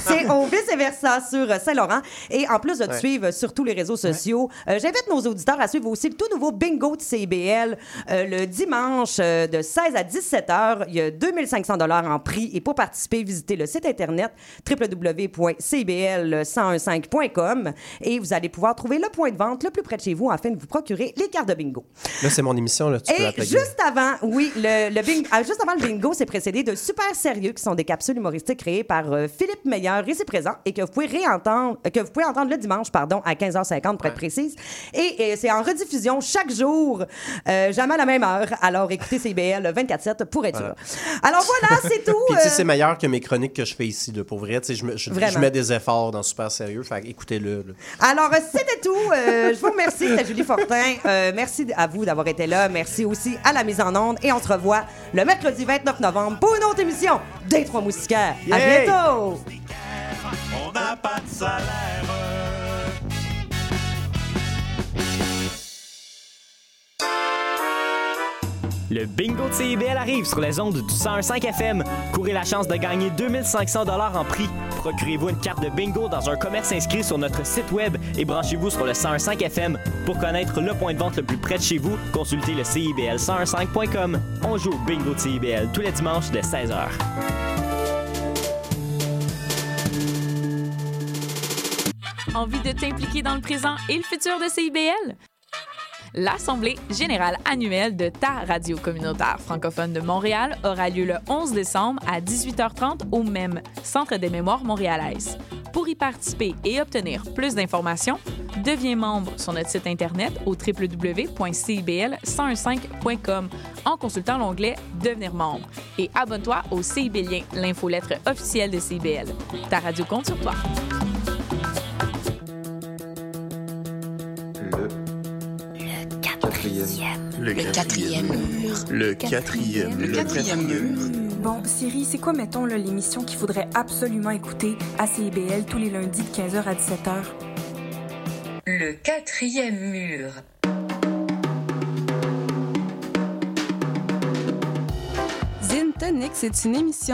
C'est au Vice-Versa sur Saint-Laurent. Et en plus de te suivre sur tous les réseaux sociaux, j'invite nos auditeurs à suivre aussi le tout nouveau bingo de CIBL le dimanche de 16 à 17 heures. Il y a 2500 $ en prix. Et pour participer, visitez le site Internet www.cbl1015.com et vous allez pouvoir trouver le point de vente le plus près de chez vous afin de vous procurer les cartes de bingo. Là, c'est mon émission. Là, tu peux la plugger. Juste avant le bingo, c'est précédé de Super Sérieux, qui sont des capsules humoristiques créées par Philippe Meilleur, ici présent, et que vous pouvez entendre le dimanche à 15h50 pour être précise. Et c'est en rediffusion chaque jour, jamais à la même heure. Alors, écoutez CBL 24/7 pour être sûr. Alors voilà, c'est tout. Puis, c'est meilleur que mes chroniques que je fais ici, là, pour vrai. Je mets des efforts dans Super Sérieux. Fait écoutez-le. Là. Alors, c'était tout. Je vous remercie. C'était Julie Fortin. Merci à vous d'avoir été là. Merci aussi à la mise en onde. Et on se revoit le mercredi 29 novembre pour une autre émission des 3 Moustiquaires. À bientôt! On n'a pas de salaire. Le bingo de CIBL arrive sur les ondes du 101.5 FM. Courez la chance de gagner 2500 $ en prix. Procurez-vous une carte de bingo dans un commerce inscrit sur notre site web et branchez-vous sur le 101.5 FM. Pour connaître le point de vente le plus près de chez vous, consultez le CIBL1015.com. On joue au bingo de CIBL tous les dimanches de 16h. Envie de t'impliquer dans le présent et le futur de CIBL? L'Assemblée générale annuelle de ta radio communautaire francophone de Montréal aura lieu le 11 décembre à 18h30 au même Centre des mémoires montréalaises. Pour y participer et obtenir plus d'informations, deviens membre sur notre site Internet au www.cibl101,5.com en consultant l'onglet « Devenir membre » et abonne-toi au CIBLien, l'infolettre officielle de CIBL. Ta radio compte sur toi. Le quatrième mur. Bon, Siri, c'est quoi, mettons, là, l'émission qu'il faudrait absolument écouter à CIBL tous les lundis de 15h à 17h? Le quatrième mur. Zine Tonic, c'est une émission